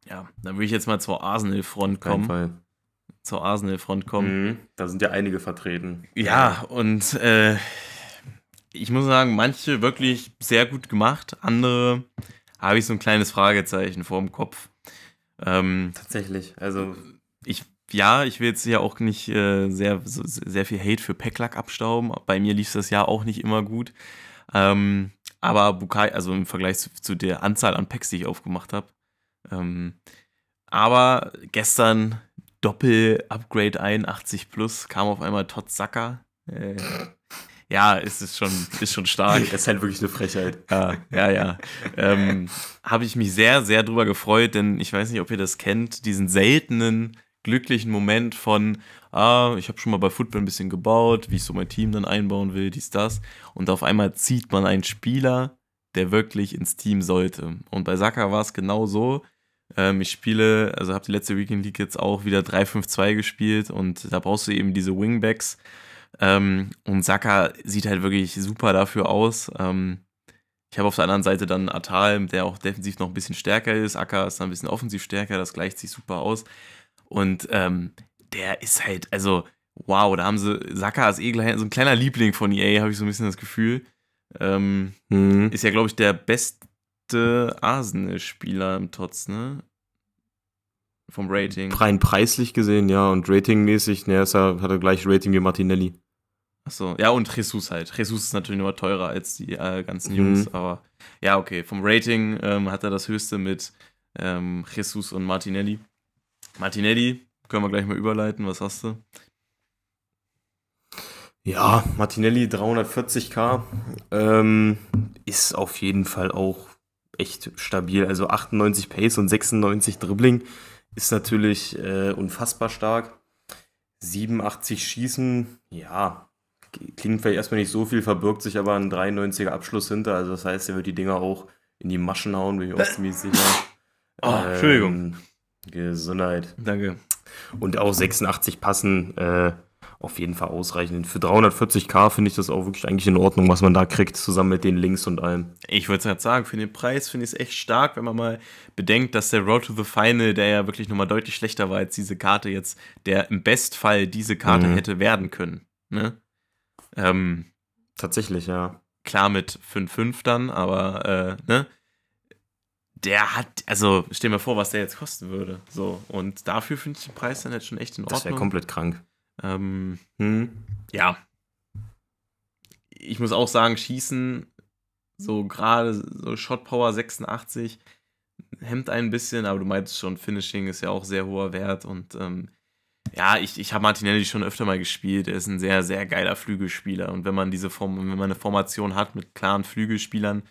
Ja, dann würde ich jetzt mal zur Arsenal-Front kommen. Da sind ja einige vertreten. Ja, und ich muss sagen, manche wirklich sehr gut gemacht, andere... habe ich so ein kleines Fragezeichen vor dem Kopf. Tatsächlich, also... Ich will jetzt ja auch nicht sehr viel Hate für Packlack abstauben. Bei mir lief das ja auch nicht immer gut. Aber Bukai, also im Vergleich zu der Anzahl an Packs, die ich aufgemacht habe. Aber gestern Doppel-Upgrade 81+, kam auf einmal Tots Saka. Ja, ist schon stark. Das ist halt wirklich eine Frechheit. Ja. Habe ich mich sehr, sehr drüber gefreut, denn ich weiß nicht, ob ihr das kennt, diesen seltenen, glücklichen Moment von, ich habe schon mal bei Football ein bisschen gebaut, wie ich so mein Team dann einbauen will, dies, das. Und auf einmal zieht man einen Spieler, der wirklich ins Team sollte. Und bei Saka war es genau so. Ich habe die letzte Weekend League jetzt auch wieder 3-5-2 gespielt und da brauchst du eben diese Wingbacks. Und Saka sieht halt wirklich super dafür aus. Ich habe auf der anderen Seite dann Atal, der auch defensiv noch ein bisschen stärker ist. Saka ist dann ein bisschen offensiv stärker, das gleicht sich super aus. Und der ist halt, also wow, da haben sie, Saka ist eh so ein kleiner Liebling von EA, habe ich so ein bisschen das Gefühl. Ist ja, glaube ich, der beste Arsenal-Spieler im TOTS, ne? vom Rating. Rein preislich gesehen, ja, und ratingmäßig, ne, hat er gleich Rating wie Martinelli. Achso, ja, und Jesus halt. Jesus ist natürlich immer teurer als die ganzen Jungs, aber ja, okay. Vom Rating hat er das höchste mit Jesus und Martinelli. Martinelli, können wir gleich mal überleiten, was hast du? Ja, Martinelli 340k ist auf jeden Fall auch echt stabil. Also 98 Pace und 96 Dribbling ist natürlich unfassbar stark. 87 Schießen, ja, klingt vielleicht erstmal nicht so viel, verbirgt sich aber ein 93er Abschluss hinter. Also das heißt, er wird die Dinger auch in die Maschen hauen, bin ich auch ziemlich sicher. Entschuldigung. Gesundheit. Danke. Und auch 86 Passen, auf jeden Fall ausreichend. Für 340k finde ich das auch wirklich eigentlich in Ordnung, was man da kriegt, zusammen mit den Links und allem. Ich wollte es gerade sagen, für den Preis finde ich es echt stark, wenn man mal bedenkt, dass der Road to the Final, der ja wirklich nochmal deutlich schlechter war als diese Karte jetzt, der im Bestfall diese Karte hätte werden können. Ne? Tatsächlich, ja. Klar mit 5,5 dann, aber ne? Der hat, also stell mir vor, was der jetzt kosten würde. So. Und dafür finde ich den Preis dann jetzt schon echt in Ordnung. Das wäre komplett krank. Ja. Ich muss auch sagen, Schießen, so gerade so Shotpower 86, hemmt einen ein bisschen, aber du meinst schon, Finishing ist ja auch sehr hoher Wert und ja, ich habe Martinelli schon öfter mal gespielt, er ist ein sehr, sehr geiler Flügelspieler und wenn man eine Formation hat mit klaren Flügelspielern,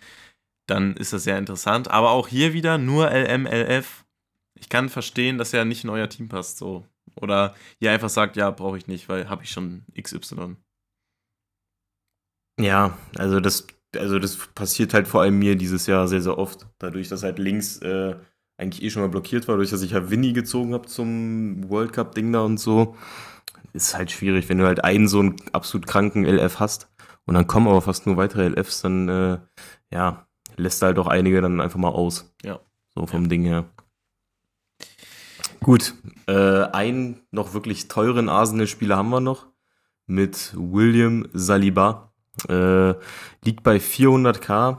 dann ist das sehr interessant, aber auch hier wieder nur LMLF. Ich kann verstehen, dass er nicht in euer Team passt, so. Oder ihr einfach sagt, ja, brauche ich nicht, weil habe ich schon XY. Ja, also das passiert halt vor allem mir dieses Jahr sehr, sehr oft. Dadurch, dass halt links eigentlich schon mal blockiert war, dadurch, dass ich ja Winnie gezogen habe zum World Cup-Ding da und so, ist halt schwierig, wenn du halt einen so einen absolut kranken LF hast und dann kommen aber fast nur weitere LFs, dann ja, lässt halt auch einige dann einfach mal aus. Ja. So vom Ding her. Gut, einen noch wirklich teuren Arsenal-Spieler haben wir noch mit William Saliba. Liegt bei 400k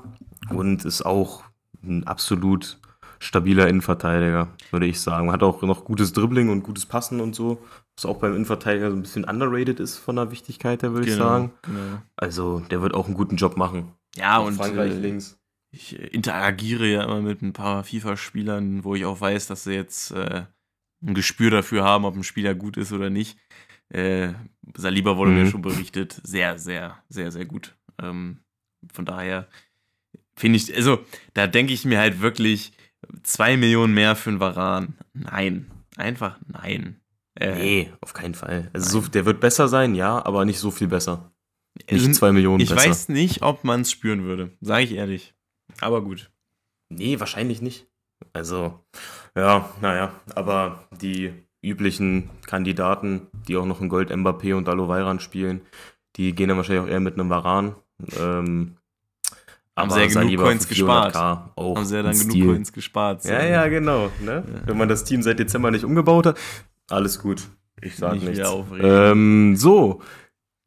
und ist auch ein absolut stabiler Innenverteidiger, würde ich sagen. Hat auch noch gutes Dribbling und gutes Passen und so, was auch beim Innenverteidiger so ein bisschen underrated ist von der Wichtigkeit her, würde ich sagen. Genau. Also der wird auch einen guten Job machen. Ja, und Frankreich links. Ich interagiere ja immer mit ein paar FIFA-Spielern, wo ich auch weiß, dass sie jetzt ein Gespür dafür haben, ob ein Spieler gut ist oder nicht. Saliba wurde mir schon berichtet, sehr, sehr, sehr, sehr gut. Von daher finde ich, also da denke ich mir halt wirklich 2 Millionen mehr für einen Varane. Nein, einfach nein. Nee, auf keinen Fall. Also so, der wird besser sein, ja, aber nicht so viel besser. Nicht 2 Millionen besser. Ich weiß nicht, ob man es spüren würde, sage ich ehrlich. Aber gut. Nee, wahrscheinlich nicht. Also, ja, naja, aber die üblichen Kandidaten, die auch noch in Gold Mbappé und Dalo Veiran spielen, die gehen dann wahrscheinlich auch eher mit einem Varane. Haben sehr genug Coins gespart. Haben sehr dann genug Coins gespart. Ja, ja, genau. Ne? Ja. Wenn man das Team seit Dezember nicht umgebaut hat, alles gut. Ich sage nichts. So,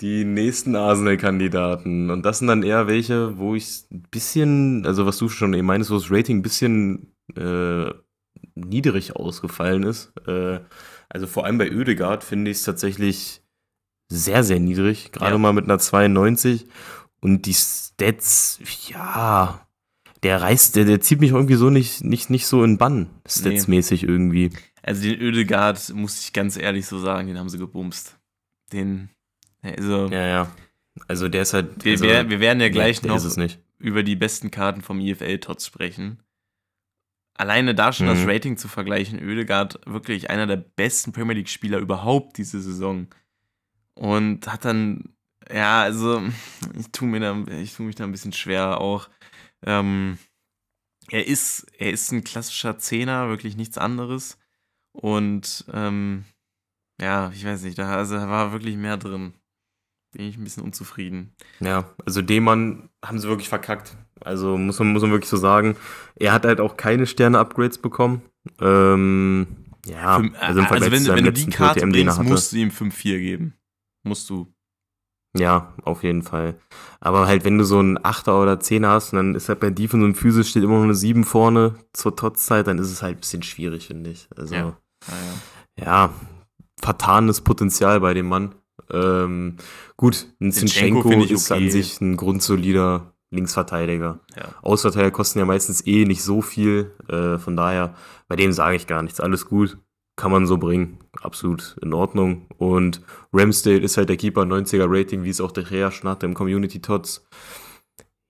die nächsten Arsenal-Kandidaten. Und das sind dann eher welche, wo ich ein bisschen, also was du schon eben meinst, wo das Rating ein bisschen niedrig ausgefallen ist. Also vor allem bei Ødegaard finde ich es tatsächlich sehr, sehr niedrig. Gerade mal mit einer 92. Und die Stats, ja, der zieht mich irgendwie so nicht so in Bann, statsmäßig irgendwie. Also den Ødegaard, muss ich ganz ehrlich so sagen, den haben sie gebumst. Also, ja. Also der ist halt. Wir werden ja gleich noch über die besten Karten vom EFL TOTS sprechen. Alleine da schon das Rating zu vergleichen, Ødegaard wirklich einer der besten Premier League Spieler überhaupt diese Saison. Und hat dann, ja, also ich tue mich da ein bisschen schwer auch. Er ist ein klassischer Zehner, wirklich nichts anderes. Und ja, ich weiß nicht, da war wirklich mehr drin. Bin ich ein bisschen unzufrieden. Ja, also den Mann haben sie wirklich verkackt. Also muss man wirklich so sagen. Er hat halt auch keine Sterne-Upgrades bekommen. Ja, also im Vergleich zu seinem letzten Tor, den er hatte. Musst du ihm 5,4 geben. Musst du. Ja, auf jeden Fall. Aber halt, wenn du so einen 8er oder 10er hast, und dann ist halt bei Defense und Physis steht immer noch eine 7 vorne zur Tots-Zeit, dann ist es halt ein bisschen schwierig, finde ich. Also, ja. Ja, vertanes Potenzial bei dem Mann. Gut, Zinchenko ist okay. An sich ein grundsolider Linksverteidiger. Ja. Außenverteidiger kosten ja meistens nicht so viel. Von daher, bei dem sage ich gar nichts. Alles gut, kann man so bringen. Absolut in Ordnung. Und Ramsdale ist halt der Keeper, 90er Rating, wie es auch der Rea schnarrt im Community Tots.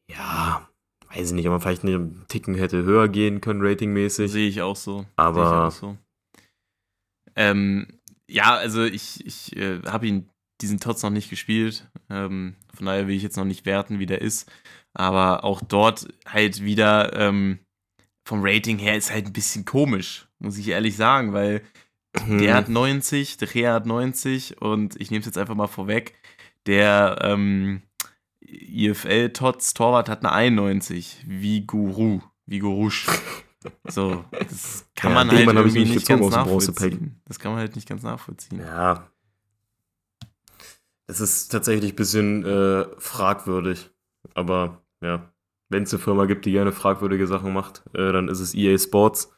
Ja, weiß ich nicht, ob man vielleicht nicht einen Ticken hätte höher gehen können, ratingmäßig. Sehe ich auch so. Aber ja, also ich habe ihn diesen Tots noch nicht gespielt. Von daher will ich jetzt noch nicht werten, wie der ist. Aber auch dort halt wieder vom Rating her ist halt ein bisschen komisch, muss ich ehrlich sagen, weil der hat 90, der Rea hat 90 und ich nehme es jetzt einfach mal vorweg, der EFL TOTS Torwart hat eine 91, Vigorusch. So, das kann man halt irgendwie nicht ganz nachvollziehen. Das kann man halt nicht ganz nachvollziehen. Ja. Es ist tatsächlich ein bisschen fragwürdig. Aber ja, wenn es eine Firma gibt, die gerne fragwürdige Sachen macht, dann ist es EA Sports.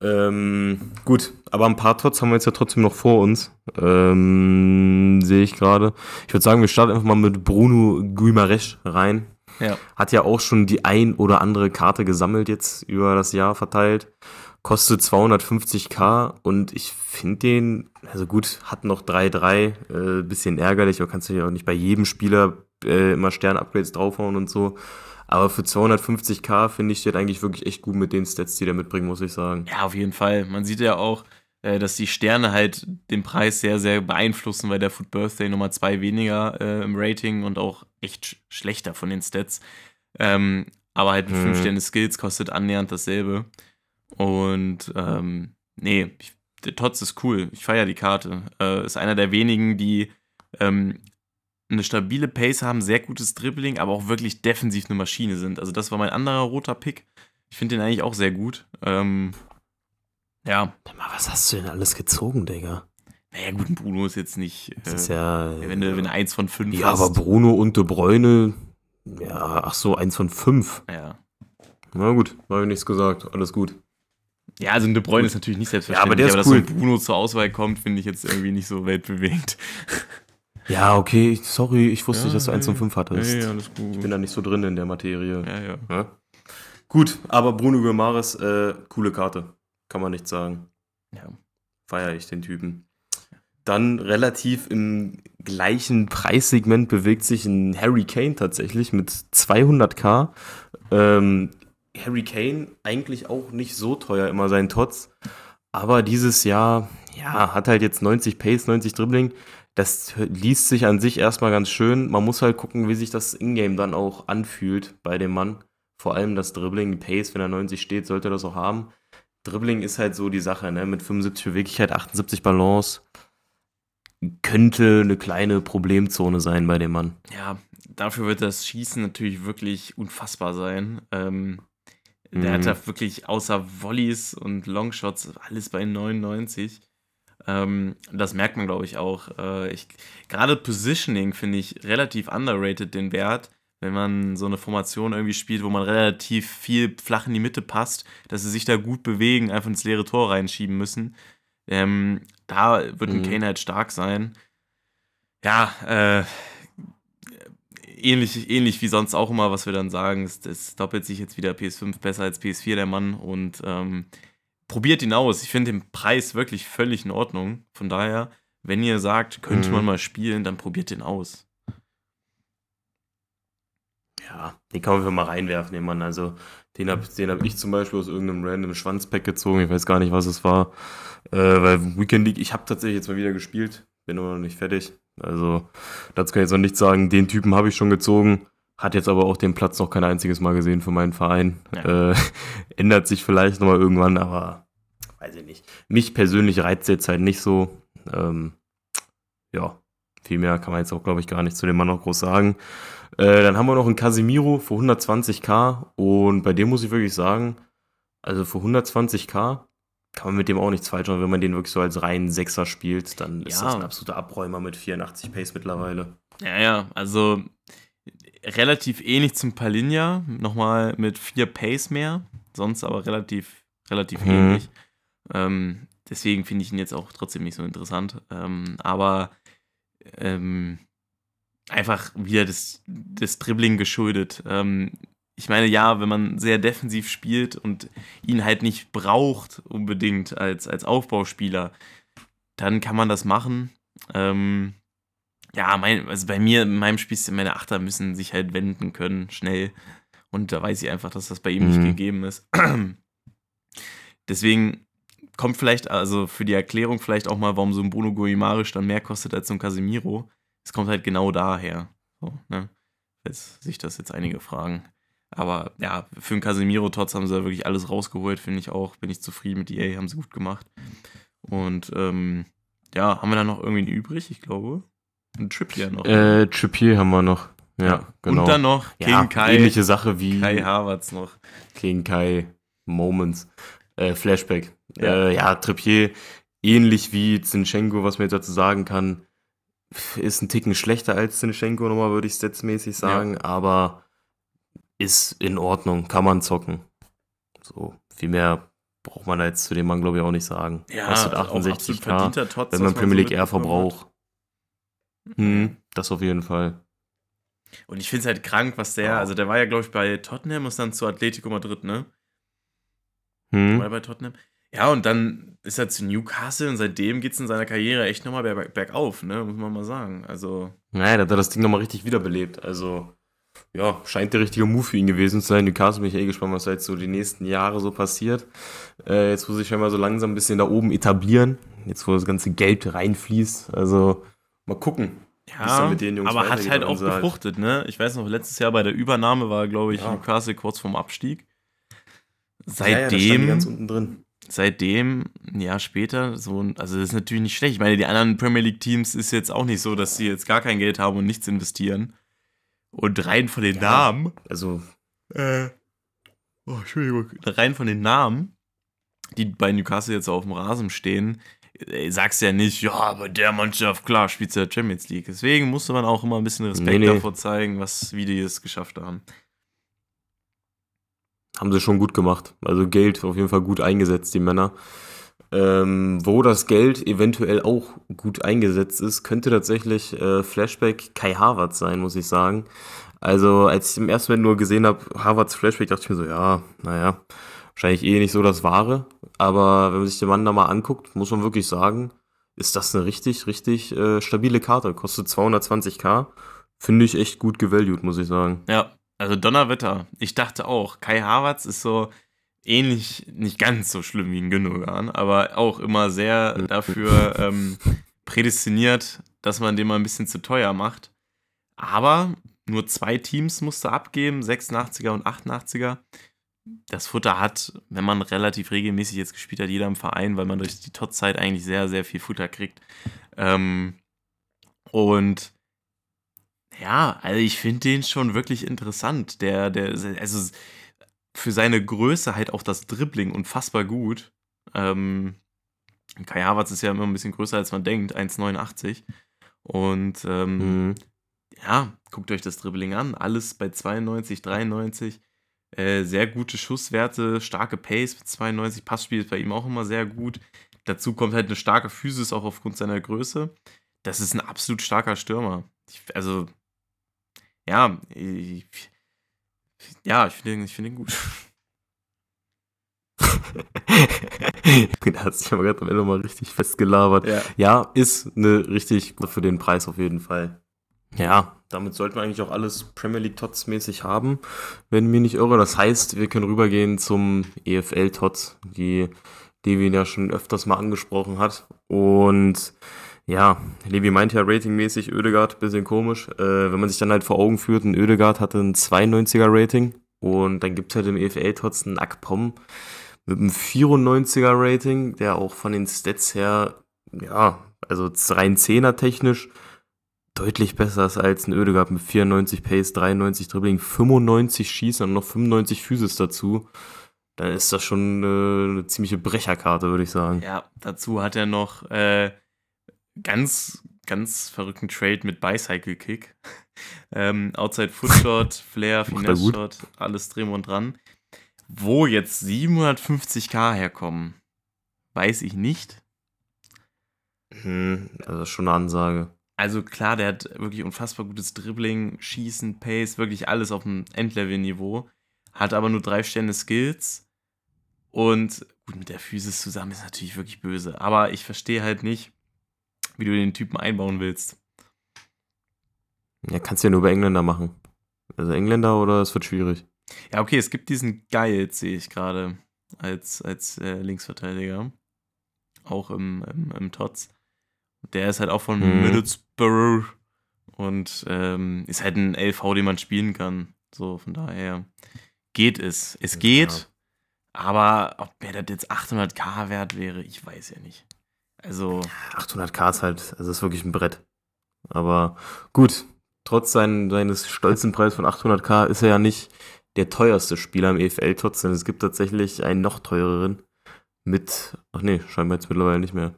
Gut, aber ein paar Tots haben wir jetzt ja trotzdem noch vor uns. Sehe ich gerade. Ich würde sagen, wir starten einfach mal mit Bruno Guimarães rein. Ja. Hat ja auch schon die ein oder andere Karte gesammelt jetzt über das Jahr verteilt. Kostet 250.000 und ich finde den, also gut, hat noch 3-3, bisschen ärgerlich, aber kannst du ja auch nicht bei jedem Spieler immer Stern-Upgrades draufhauen und so. Aber für 250.000 finde ich den eigentlich wirklich echt gut mit den Stats, die der mitbringen, muss ich sagen. Ja, auf jeden Fall. Man sieht ja auch, dass die Sterne halt den Preis sehr, sehr beeinflussen, weil der Food Birthday Nummer 2 weniger im Rating und auch echt schlechter von den Stats. Aber halt mit 5 Sterne Skills kostet annähernd dasselbe. Und der Tots ist cool. Ich feiere die Karte. Ist einer der wenigen, die eine stabile Pace haben, sehr gutes Dribbling, aber auch wirklich defensiv eine Maschine sind. Also das war mein anderer roter Pick. Ich finde den eigentlich auch sehr gut. Ja. Was hast du denn alles gezogen, Digga? Naja gut, Bruno ist jetzt nicht... das ist ja... Wenn du 1 von 5 hast. Ja, aber Bruno und De Bruyne... Ja, ach so, 1 von 5. Ja. Na gut, habe ich nichts gesagt. Alles gut. Ja, also De Bruyne ist natürlich nicht selbstverständlich. Ja, aber der ist cool. Dass so ein Bruno zur Auswahl kommt, finde ich jetzt irgendwie nicht so weltbewegend. Ja, okay, sorry, ich wusste nicht, dass du 1 von 5 hattest. Ja, alles gut. Ich bin da nicht so drin in der Materie. Ja. Gut, aber Bruno Guimarães, coole Karte. Kann man nicht sagen. Ja. Feiere ich den Typen. Dann relativ im gleichen Preissegment bewegt sich ein Harry Kane tatsächlich mit 200.000. Harry Kane eigentlich auch nicht so teuer immer sein Tots. Aber dieses Jahr, ja, hat halt jetzt 90 Pace, 90 Dribbling. Das liest sich an sich erstmal ganz schön. Man muss halt gucken, wie sich das Ingame dann auch anfühlt bei dem Mann. Vor allem das Dribbling, die Pace, wenn er 90 steht, sollte er das auch haben. Dribbling ist halt so die Sache, ne? Mit 75 Beweglichkeit, 78 Balance. Könnte eine kleine Problemzone sein bei dem Mann. Ja, dafür wird das Schießen natürlich wirklich unfassbar sein. Der hat da wirklich außer Volleys und Longshots alles bei 99. Das merkt man, glaube ich, auch. Gerade Positioning finde ich relativ underrated, den Wert, wenn man so eine Formation irgendwie spielt, wo man relativ viel flach in die Mitte passt, dass sie sich da gut bewegen, einfach ins leere Tor reinschieben müssen. Da wird ein Kane halt stark sein. Ja, ähnlich wie sonst auch immer, was wir dann sagen, es doppelt sich jetzt wieder PS5 besser als PS4, der Mann, und probiert ihn aus. Ich finde den Preis wirklich völlig in Ordnung. Von daher, wenn ihr sagt, könnte man mal spielen, dann probiert den aus. Ja, den kann man mal reinwerfen, den Mann. Also den hab ich zum Beispiel aus irgendeinem random Schwanzpack gezogen. Ich weiß gar nicht, was es war. Weil Weekend League, ich habe tatsächlich jetzt mal wieder gespielt. Bin aber noch nicht fertig. Also dazu kann ich jetzt noch nichts sagen. Den Typen habe ich schon gezogen. Hat jetzt aber auch den Platz noch kein einziges Mal gesehen für meinen Verein. Ja. Ändert sich vielleicht nochmal irgendwann, aber weiß ich nicht. Mich persönlich reizt jetzt halt nicht so. Ja, viel mehr kann man jetzt auch, glaube ich, gar nicht zu dem Mann noch groß sagen. Dann haben wir noch einen Casemiro für 120.000 und bei dem muss ich wirklich sagen, also für 120.000 kann man mit dem auch nichts falsch machen, wenn man den wirklich so als reinen Sechser spielt, dann ist das ein absoluter Abräumer mit 84 Pace mittlerweile. Ja, also relativ ähnlich zum Palhinha, nochmal mit 4 Pace mehr, sonst aber relativ ähnlich. Deswegen finde ich ihn jetzt auch trotzdem nicht so interessant. Aber einfach wieder das Dribbling geschuldet. Ich meine, ja, wenn man sehr defensiv spielt und ihn halt nicht braucht unbedingt als Aufbauspieler, dann kann man das machen. In meinem Spielstil, meine Achter müssen sich halt wenden können, schnell. Und da weiß ich einfach, dass das bei ihm nicht gegeben ist. Deswegen kommt vielleicht, also für die Erklärung vielleicht auch mal, warum so ein Bruno Guimarães dann mehr kostet als so ein Casemiro. Es kommt halt genau daher. So, ne? Jetzt sich das jetzt einige fragen. Aber ja, für einen Casemiro TOTS haben sie da wirklich alles rausgeholt, finde ich auch. Bin ich zufrieden mit EA, haben sie gut gemacht. Und haben wir da noch irgendwie übrig, ich glaube. Und Trippier noch. Trippier haben wir noch. Ja, genau. Und dann noch gegen Kai. Ähnliche Sache wie Kai Havertz noch. Gegen Kai Moments. Flashback. Ja. Trippier, ähnlich wie Zinchenko, was man jetzt dazu sagen kann, ist ein Ticken schlechter als Zinchenko nochmal, würde ich setzmäßig sagen, aber ist in Ordnung, kann man zocken. So, viel mehr braucht man da jetzt zu dem Mann, glaube ich, auch nicht sagen. Ja, kostet 68k, Tots, wenn man Premier League eher verbraucht. Das auf jeden Fall. Und ich finde es halt krank, was der war ja, glaube ich, bei Tottenham und dann zu Atletico Madrid, ne? War bei Tottenham. Ja, und dann ist er zu Newcastle und seitdem geht es in seiner Karriere echt nochmal bergauf, ne? Muss man mal sagen. Also. Naja, da hat er das Ding nochmal richtig wiederbelebt. Also, ja, scheint der richtige Move für ihn gewesen zu sein. Newcastle, bin ich gespannt, was da jetzt so die nächsten Jahre so passiert. Jetzt muss ich schon mal so langsam ein bisschen da oben etablieren. Jetzt, wo das ganze Geld reinfließt. Also, mal gucken. Ja, mit den Jungs aber hat halt auch gefruchtet, ne? Ich weiß noch, letztes Jahr bei der Übernahme war, glaube ich, Newcastle kurz vorm Abstieg. Seitdem, ein Jahr später, also das ist natürlich nicht schlecht. Ich meine, die anderen Premier League Teams ist jetzt auch nicht so, dass sie jetzt gar kein Geld haben und nichts investieren. Und rein von den Namen, rein von den Namen, die bei Newcastle jetzt auf dem Rasen stehen, sagst ja nicht, ja, bei der Mannschaft, klar, spielt ja Champions League. Deswegen musste man auch immer ein bisschen Respekt davor zeigen, wie die es geschafft haben. Haben sie schon gut gemacht. Also Geld auf jeden Fall gut eingesetzt, die Männer. Wo das Geld eventuell auch gut eingesetzt ist, könnte tatsächlich Flashback Kai Havertz sein, muss ich sagen. Also als ich im ersten Moment nur gesehen habe, Havertz Flashback, dachte ich mir so, wahrscheinlich nicht so das Wahre. Aber wenn man sich den Mann da mal anguckt, muss man wirklich sagen, ist das eine richtig, richtig stabile Karte. Kostet 220k. Finde ich echt gut gevalued, muss ich sagen. Ja. Also Donnerwetter. Ich dachte auch, Kai Havertz ist so ähnlich, nicht ganz so schlimm wie ein Gündogan, aber auch immer sehr dafür prädestiniert, dass man den mal ein bisschen zu teuer macht. Aber nur 2 Teams musste abgeben, 86er und 88er. Das Futter hat, wenn man relativ regelmäßig jetzt gespielt hat, jeder im Verein, weil man durch die Totzeit eigentlich sehr, sehr viel Futter kriegt. Ja, also ich finde den schon wirklich interessant. Also für seine Größe halt auch das Dribbling unfassbar gut. Kai Havertz ist ja immer ein bisschen größer, als man denkt, 1,89. Und guckt euch das Dribbling an. Alles bei 92, 93. Sehr gute Schusswerte, starke Pace mit 92. Passspiel ist bei ihm auch immer sehr gut. Dazu kommt halt eine starke Physis, auch aufgrund seiner Größe. Das ist ein absolut starker Stürmer. Ich finde ihn gut. Da hat sich aber gerade am Ende nochmal richtig festgelabert. Ja, ist eine richtig gute für den Preis auf jeden Fall. Ja, damit sollten wir eigentlich auch alles Premier League TOTS mäßig haben, wenn mir nicht irre. Das heißt, wir können rübergehen zum EFL TOTS, die wir ja schon öfters mal angesprochen hat. Und ja, Levi meint ja ratingmäßig Ødegaard, bisschen komisch. Wenn man sich dann halt vor Augen führt, ein Ødegaard hatte ein 92er Rating und dann gibt es halt im EFL TOTS einen Akpom mit einem 94er Rating, der auch von den Stats her, also rein 10er technisch, deutlich besser ist als ein Ødegaard mit 94 Pace, 93 Dribbling, 95 Schießen und noch 95 Physis dazu. Dann ist das schon eine ziemliche Brecherkarte, würde ich sagen. Ja, dazu hat er noch ganz, ganz verrückten Trade mit Bicycle Kick. Outside Footshot, Flair, Finesse Shot, alles drin und dran. Wo jetzt 750k herkommen, weiß ich nicht. Also schon eine Ansage. Also klar, der hat wirklich unfassbar gutes Dribbling, Schießen, Pace, wirklich alles auf dem Endlevel-Niveau. Hat aber nur 3 Sterne Skills. Und gut, mit der Physis zusammen ist natürlich wirklich böse. Aber ich verstehe halt nicht, wie du den Typen einbauen willst. Ja, kannst du ja nur bei Engländer machen. Also Engländer oder es wird schwierig. Ja, okay, es gibt diesen Guild, sehe ich gerade, als Linksverteidiger. Auch im TOTS. Der ist halt auch von Middlesbrough und ist halt ein LV, den man spielen kann. So, von daher geht es. Es geht, ja. Aber ob mir das jetzt 800k wert wäre, ich weiß ja nicht. Also 800k ist halt, also ist wirklich ein Brett. Aber gut, trotz seines stolzen Preises von 800k ist er ja nicht der teuerste Spieler im EFL TOTS, denn es gibt tatsächlich einen noch teureren mit, ach nee, scheinbar jetzt mittlerweile nicht mehr.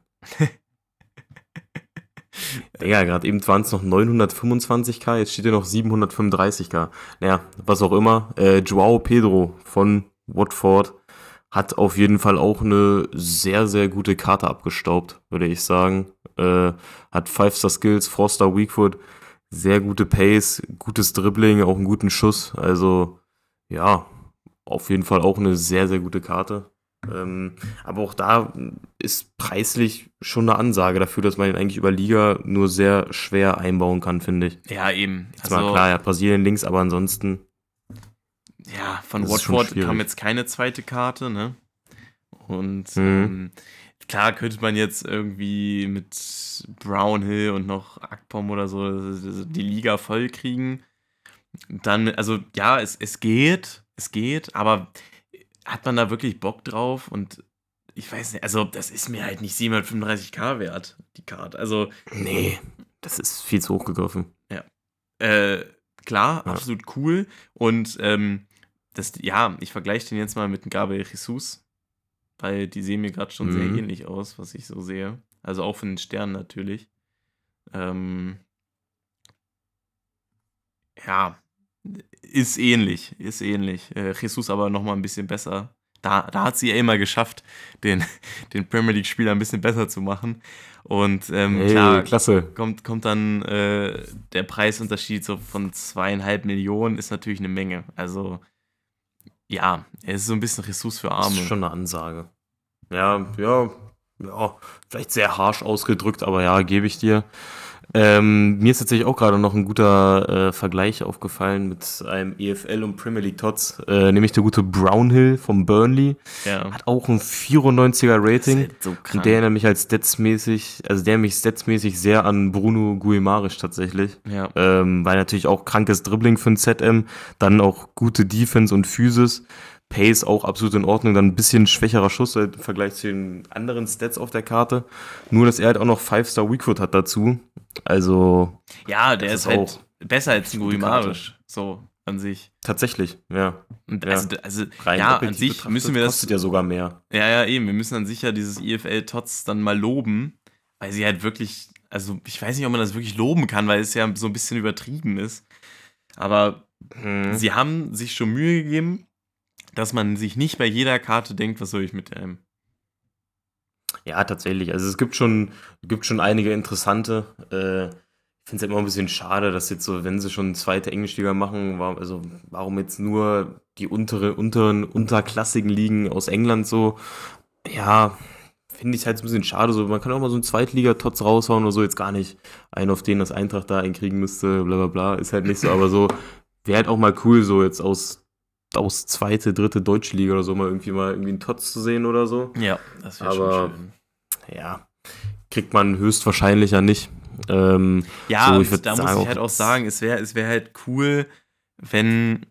Ja, gerade eben waren es noch 925k, jetzt steht hier noch 735k. Naja, was auch immer. João Pedro von Watford hat auf jeden Fall auch eine sehr, sehr gute Karte abgestaubt, würde ich sagen. Hat 5-Star Skills, 4-Star Weakfoot, sehr gute Pace, gutes Dribbling, auch einen guten Schuss. Also ja, auf jeden Fall auch eine sehr, sehr gute Karte. Aber auch da ist preislich schon eine Ansage dafür, dass man ihn eigentlich über Liga nur sehr schwer einbauen kann, finde ich. Ja, eben. Jetzt also, mal klar, er hat Brasilien links, aber ansonsten. Ja, von Watford kam jetzt keine zweite Karte, ne? Und klar könnte man jetzt irgendwie mit Brownhill und noch Akpom oder so die Liga voll kriegen. Dann, also ja, es geht, aber hat man da wirklich Bock drauf? Und ich weiß nicht, also das ist mir halt nicht 735k wert, die Karte. Also nee, das ist viel zu hoch gegriffen. Ja. Klar, ja. Absolut cool. Und ich vergleiche den jetzt mal mit dem Gabriel Jesus, weil die sehen mir gerade schon sehr ähnlich aus, was ich so sehe. Also auch von den Sternen natürlich. Ja, ist ähnlich. Jesus aber nochmal ein bisschen besser. Da hat sie ja immer geschafft, den Premier League-Spieler ein bisschen besser zu machen. Und klar, klasse. Kommt dann der Preisunterschied so von 2,5 Millionen, ist natürlich eine Menge. Also ja, er ist so ein bisschen Jesus für Arme. Das ist schon eine Ansage. Ja, vielleicht sehr harsch ausgedrückt, aber ja, gebe ich dir. Mir ist tatsächlich auch gerade noch ein guter Vergleich aufgefallen mit einem EFL und Premier League TOTS, nämlich der gute Brownhill vom Burnley. Ja. Hat auch ein 94er Rating. Halt so krank. Der erinnert mich statsmäßig sehr an Bruno Guimarães tatsächlich. Ja. Weil natürlich auch krankes Dribbling für ein ZM, dann auch gute Defense und Physis. Pace auch absolut in Ordnung, dann ein bisschen schwächerer Schuss halt im Vergleich zu den anderen Stats auf der Karte. Nur, dass er halt auch noch 5-Star Weakfoot hat dazu. Also ja, der ist halt besser als ein Guimarães, so an sich. Tatsächlich, ja. Und ja. Also rein ja, an sich müssen wir das... kostet ja sogar mehr. Ja, eben. Wir müssen dann sicher dieses EFL-TOTS dann mal loben, weil sie halt wirklich... Also ich weiß nicht, ob man das wirklich loben kann, weil es ja so ein bisschen übertrieben ist. Aber sie haben sich schon Mühe gegeben, dass man sich nicht bei jeder Karte denkt, was soll ich mit dem? Ja, tatsächlich. Also es gibt schon einige interessante. Ich finde es ja immer ein bisschen schade, dass jetzt so, wenn sie schon zweite Englischliga machen, warum jetzt nur die unterklassigen Ligen aus England so? Ja, finde ich halt ein bisschen schade. So, man kann auch mal so einen Zweitliga-Tots raushauen oder so, jetzt gar nicht einen, auf den das Eintracht da einkriegen müsste, blablabla, ist halt nicht so. Aber so wäre halt auch mal cool, so jetzt aus zweite, dritte Deutsche Liga oder so mal irgendwie einen TOTS zu sehen oder so. Ja, das wäre schon schön. Ja, kriegt man höchstwahrscheinlich ja nicht. Muss ich halt auch sagen, es wäre halt cool, wenn,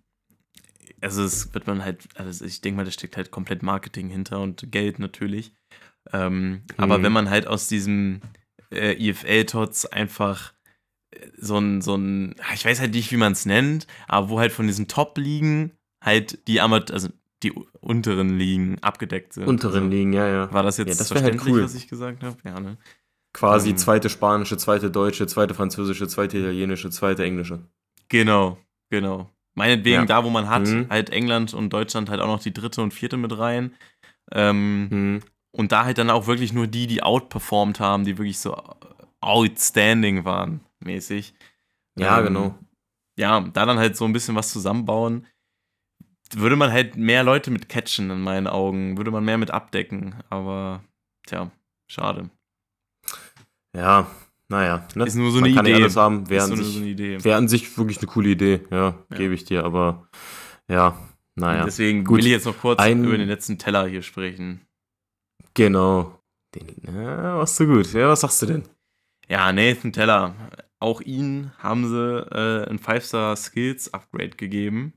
also es wird man halt, also ich denke mal, da steckt halt komplett Marketing hinter und Geld natürlich. Aber wenn man halt aus diesem EFL-TOTS einfach so ein, ich weiß halt nicht, wie man es nennt, aber wo halt von diesen Top-Ligen halt die die unteren Ligen abgedeckt sind. Unteren Ligen. War das jetzt das verständlich, halt cool, was ich gesagt habe? Ja, ne? Quasi zweite spanische, zweite deutsche, zweite französische, zweite italienische, zweite englische. Genau. Meinetwegen da, wo man hat, halt England und Deutschland halt auch noch die dritte und vierte mit rein. Und da halt dann auch wirklich nur die, die outperformed haben, die wirklich so outstanding waren, mäßig. Ja, genau. Ja, da dann halt so ein bisschen was zusammenbauen, würde man halt mehr Leute mit catchen in meinen Augen, würde man mehr mit abdecken, aber tja, schade. Ja, naja. Ne? Ist nur so eine Idee. Man kann alles haben, wäre an sich wirklich eine coole Idee, ja. Gebe ich dir, aber ja, naja. Deswegen gut, will ich jetzt noch kurz über den letzten Teller hier sprechen. Genau. Ja, warst du gut. Ja, was sagst du denn? Ja, Nathan Teller. Auch ihn haben sie ein 5-Star-Skills-Upgrade gegeben.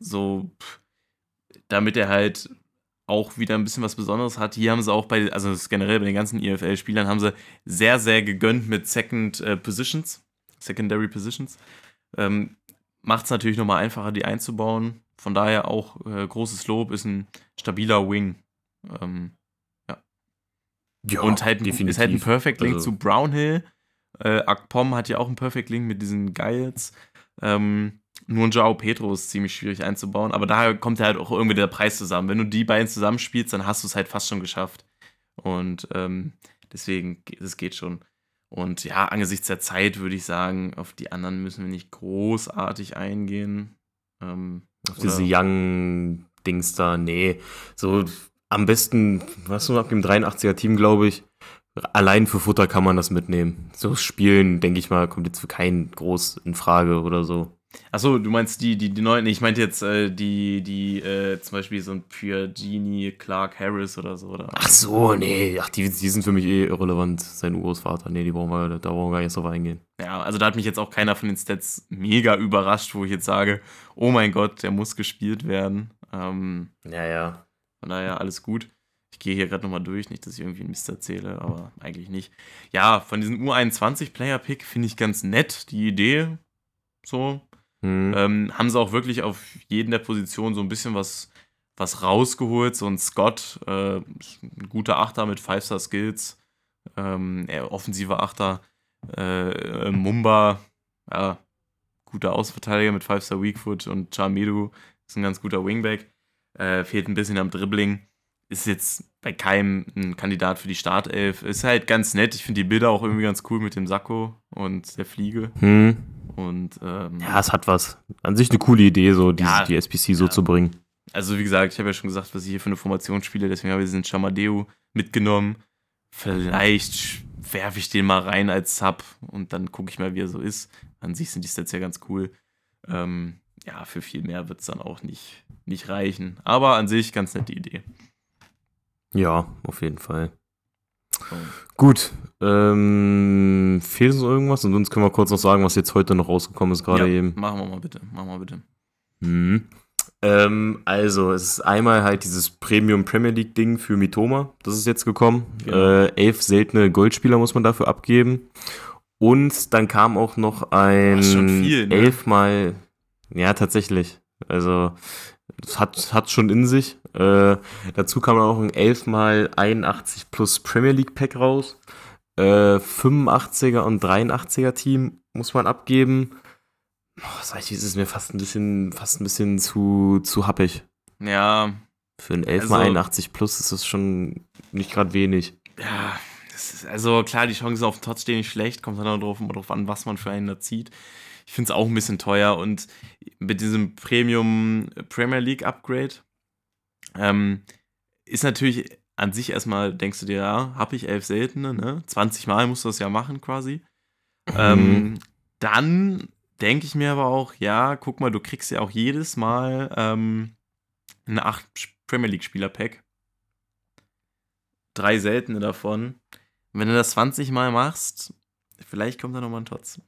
So, damit er halt auch wieder ein bisschen was Besonderes hat. Hier haben sie auch bei, also generell bei den ganzen EFL-Spielern, haben sie sehr, sehr gegönnt mit Secondary Positions. Macht es natürlich nochmal einfacher, die einzubauen. Von daher auch großes Lob, ist ein stabiler Wing. Ja, und halt definitiv. Ist halt ein Perfect Link zu Brownhill. Akpom hat ja auch einen Perfect Link mit diesen Guides. Nur ein João Pedro ist ziemlich schwierig einzubauen, aber daher kommt ja halt auch irgendwie der Preis zusammen. Wenn du die beiden zusammenspielst, dann hast du es halt fast schon geschafft. Und deswegen, es geht schon. Und ja, angesichts der Zeit würde ich sagen, auf die anderen müssen wir nicht großartig eingehen. Auf diese Young-Dings da, nee. So am besten, was so ab dem 83er-Team, glaube ich, allein für Futter kann man das mitnehmen. So Spielen, denke ich mal, kommt jetzt für keinen groß in Frage oder so. Achso, du meinst die neuen, ich meinte jetzt die zum Beispiel so ein Piergini, Clark Harris oder so. Oder? Ach so, nee, ach, die sind für mich eh irrelevant, sein Urgroßvater, nee, da brauchen wir gar nicht drauf eingehen. Ja, also da hat mich jetzt auch keiner von den Stats mega überrascht, wo ich jetzt sage, oh mein Gott, der muss gespielt werden. Ja. Von daher alles gut. Ich gehe hier gerade nochmal durch, nicht, dass ich irgendwie einen Mist erzähle, aber eigentlich nicht. Ja, von diesem U21-Player-Pick finde ich ganz nett, die Idee, so. Haben sie auch wirklich auf jeden der Positionen so ein bisschen was rausgeholt. So ein Scott, ein guter Achter mit 5-Star-Skills, offensiver Achter, Mumba, ja, guter Außenverteidiger mit 5-Star-Weakfoot und Charmedu ist ein ganz guter Wingback. Fehlt ein bisschen am Dribbling. Ist jetzt bei keinem ein Kandidat für die Startelf. Ist halt ganz nett. Ich finde die Bilder auch irgendwie ganz cool mit dem Sakko und der Fliege. Und, ja, es hat was. An sich eine coole Idee, so die SPC so zu bringen. Also wie gesagt, ich habe ja schon gesagt, was ich hier für eine Formation spiele, deswegen habe ich diesen Chamadeu mitgenommen. Vielleicht werfe ich den mal rein als Sub und dann gucke ich mal, wie er so ist. An sich sind die Stats ja ganz cool. Ja, für viel mehr wird es dann auch nicht reichen. Aber an sich ganz nette Idee. Ja, auf jeden Fall. Oh. Gut, fehlt uns irgendwas? Und sonst können wir kurz noch sagen, was jetzt heute noch rausgekommen ist, gerade eben. Machen wir mal bitte. Also, es ist einmal halt dieses Premium Premier League Ding für Mitoma, das ist jetzt gekommen. Genau. 11 seltene Goldspieler muss man dafür abgeben. Und dann kam auch noch ein 11-mal, ja, tatsächlich. Also, das hat schon in sich. Dazu kam auch ein 11x81 plus Premier League Pack raus. 85er und 83er Team muss man abgeben. Ist es mir fast ein bisschen zu happig. Ja. Für ein 11x81 plus ist das schon nicht gerade wenig. Ja, das ist, also klar, die Chancen auf den Tots stehen nicht schlecht. Kommt dann drauf an, was man für einen da zieht. Ich finde es auch ein bisschen teuer und mit diesem Premium Premier League Upgrade ist natürlich an sich erstmal, denkst du dir, ja, habe ich 11 seltene, ne? 20 Mal musst du das ja machen quasi. Dann denke ich mir aber auch, ja, guck mal, du kriegst ja auch jedes Mal ein 8 Premier League Spieler Pack. 3 seltene davon. Wenn du das 20 Mal machst, vielleicht kommt da nochmal ein Tots.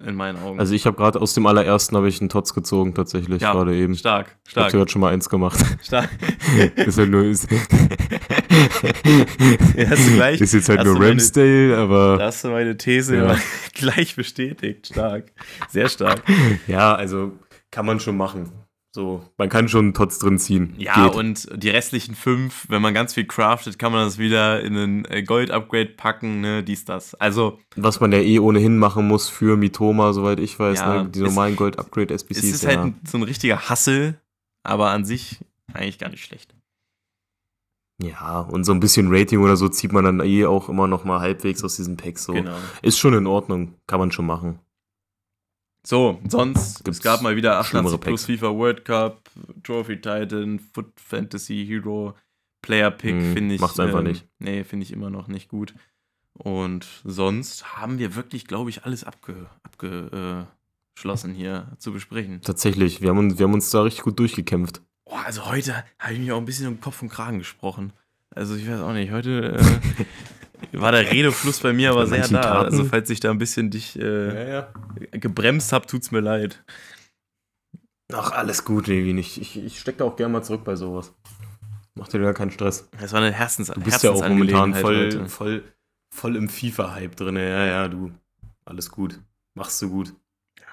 In meinen Augen. Also ich habe gerade aus dem allerersten habe ich einen Tots gezogen tatsächlich, ja, gerade eben. Stark. Ich habe gerade schon mal 1 gemacht. Stark. Ist halt nur ist jetzt halt nur Ramsdale, aber... Da hast du meine These gleich bestätigt. Stark. Sehr stark. Ja, also kann man schon machen. So, man kann schon einen Tots drin ziehen. Ja, geht. Und die restlichen 5, wenn man ganz viel craftet, kann man das wieder in einen Gold-Upgrade packen, ne, dies, das. Also, was man ja eh ohnehin machen muss für Mitoma, soweit ich weiß, ja, ne, die normalen Gold-Upgrade-SBCs. Es ist halt so ein richtiger Hassel, aber an sich eigentlich gar nicht schlecht. Ja, und so ein bisschen Rating oder so zieht man dann auch immer noch mal halbwegs aus diesen Packs. So. Genau. Ist schon in Ordnung, kann man schon machen. So, sonst, es gab mal wieder 88 plus FIFA World Cup, Trophy Titan, Foot Fantasy Hero, Player Pick, finde ich. Macht's einfach nicht. Nee, finde ich immer noch nicht gut. Und sonst haben wir wirklich, glaube ich, alles abgeschlossen hier zu besprechen. Tatsächlich, wir haben uns da richtig gut durchgekämpft. Oh, also heute habe ich mich auch ein bisschen um Kopf und Kragen gesprochen. Also ich weiß auch nicht, heute war der Redefluss bei mir aber sehr da. Karten. Also falls ich da ein bisschen dich gebremst habe, tut's mir leid. Ach, alles gut, Levin. Ich stecke da auch gerne mal zurück bei sowas. Mach dir gar keinen Stress. Das war eine Herzensangelegenheit. Du bist ja auch momentan voll im FIFA-Hype drin. Ja, du. Alles gut. Machst du gut. Ja,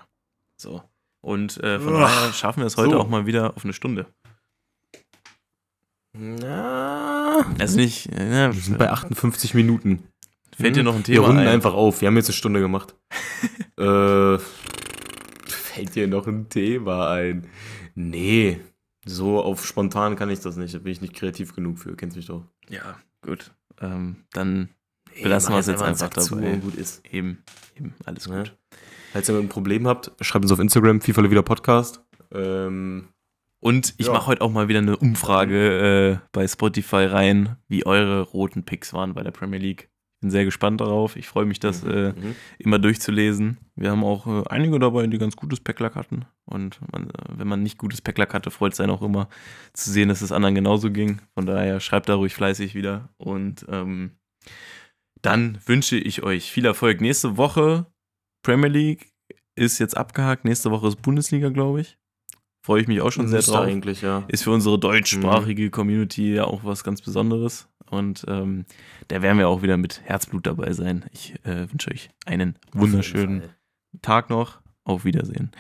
so. Und von daher schaffen wir es heute auch mal wieder auf eine Stunde. Na, also nicht. Wir sind bei 58 Minuten. Fällt dir noch ein Thema ein? Wir runden einfach auf. Wir haben jetzt eine Stunde gemacht. Fällt dir noch ein Thema ein? Nee. So auf spontan kann ich das nicht. Da bin ich nicht kreativ genug für. Kennst mich doch. Ja, gut. Dann belassen wir es jetzt einfach dabei. Gut ist. Eben. Alles gut. Falls ihr ein Problem habt, schreibt uns auf Instagram, FIFA La Vida Podcast. Und ich mache heute auch mal wieder eine Umfrage bei Spotify rein, wie eure roten Picks waren bei der Premier League. Bin sehr gespannt darauf. Ich freue mich, das immer durchzulesen. Wir haben auch einige dabei, die ganz gutes Packlack hatten. Und wenn man nicht gutes Packlack hatte, freut es einen auch immer zu sehen, dass es anderen genauso ging. Von daher schreibt da ruhig fleißig wieder. Und dann wünsche ich euch viel Erfolg. Nächste Woche Premier League ist jetzt abgehakt. Nächste Woche ist Bundesliga, glaube ich. Freue ich mich auch schon sehr drauf. Eigentlich, ja. Ist für unsere deutschsprachige Community ja auch was ganz Besonderes. Und da werden wir auch wieder mit Herzblut dabei sein. Ich wünsche euch einen wunderschönen Tag noch. Auf Wiedersehen.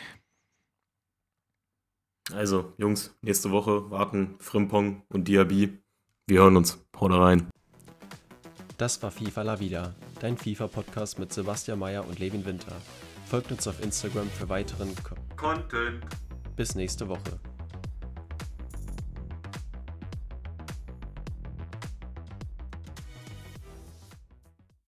Also, Jungs, nächste Woche warten Frimpong und Diaby. Wir hören uns. Haut rein. Das war FIFA La Vida, dein FIFA-Podcast mit Sebastian Meyer und Levin Winter. Folgt uns auf Instagram für weiteren Content. Bis nächste Woche.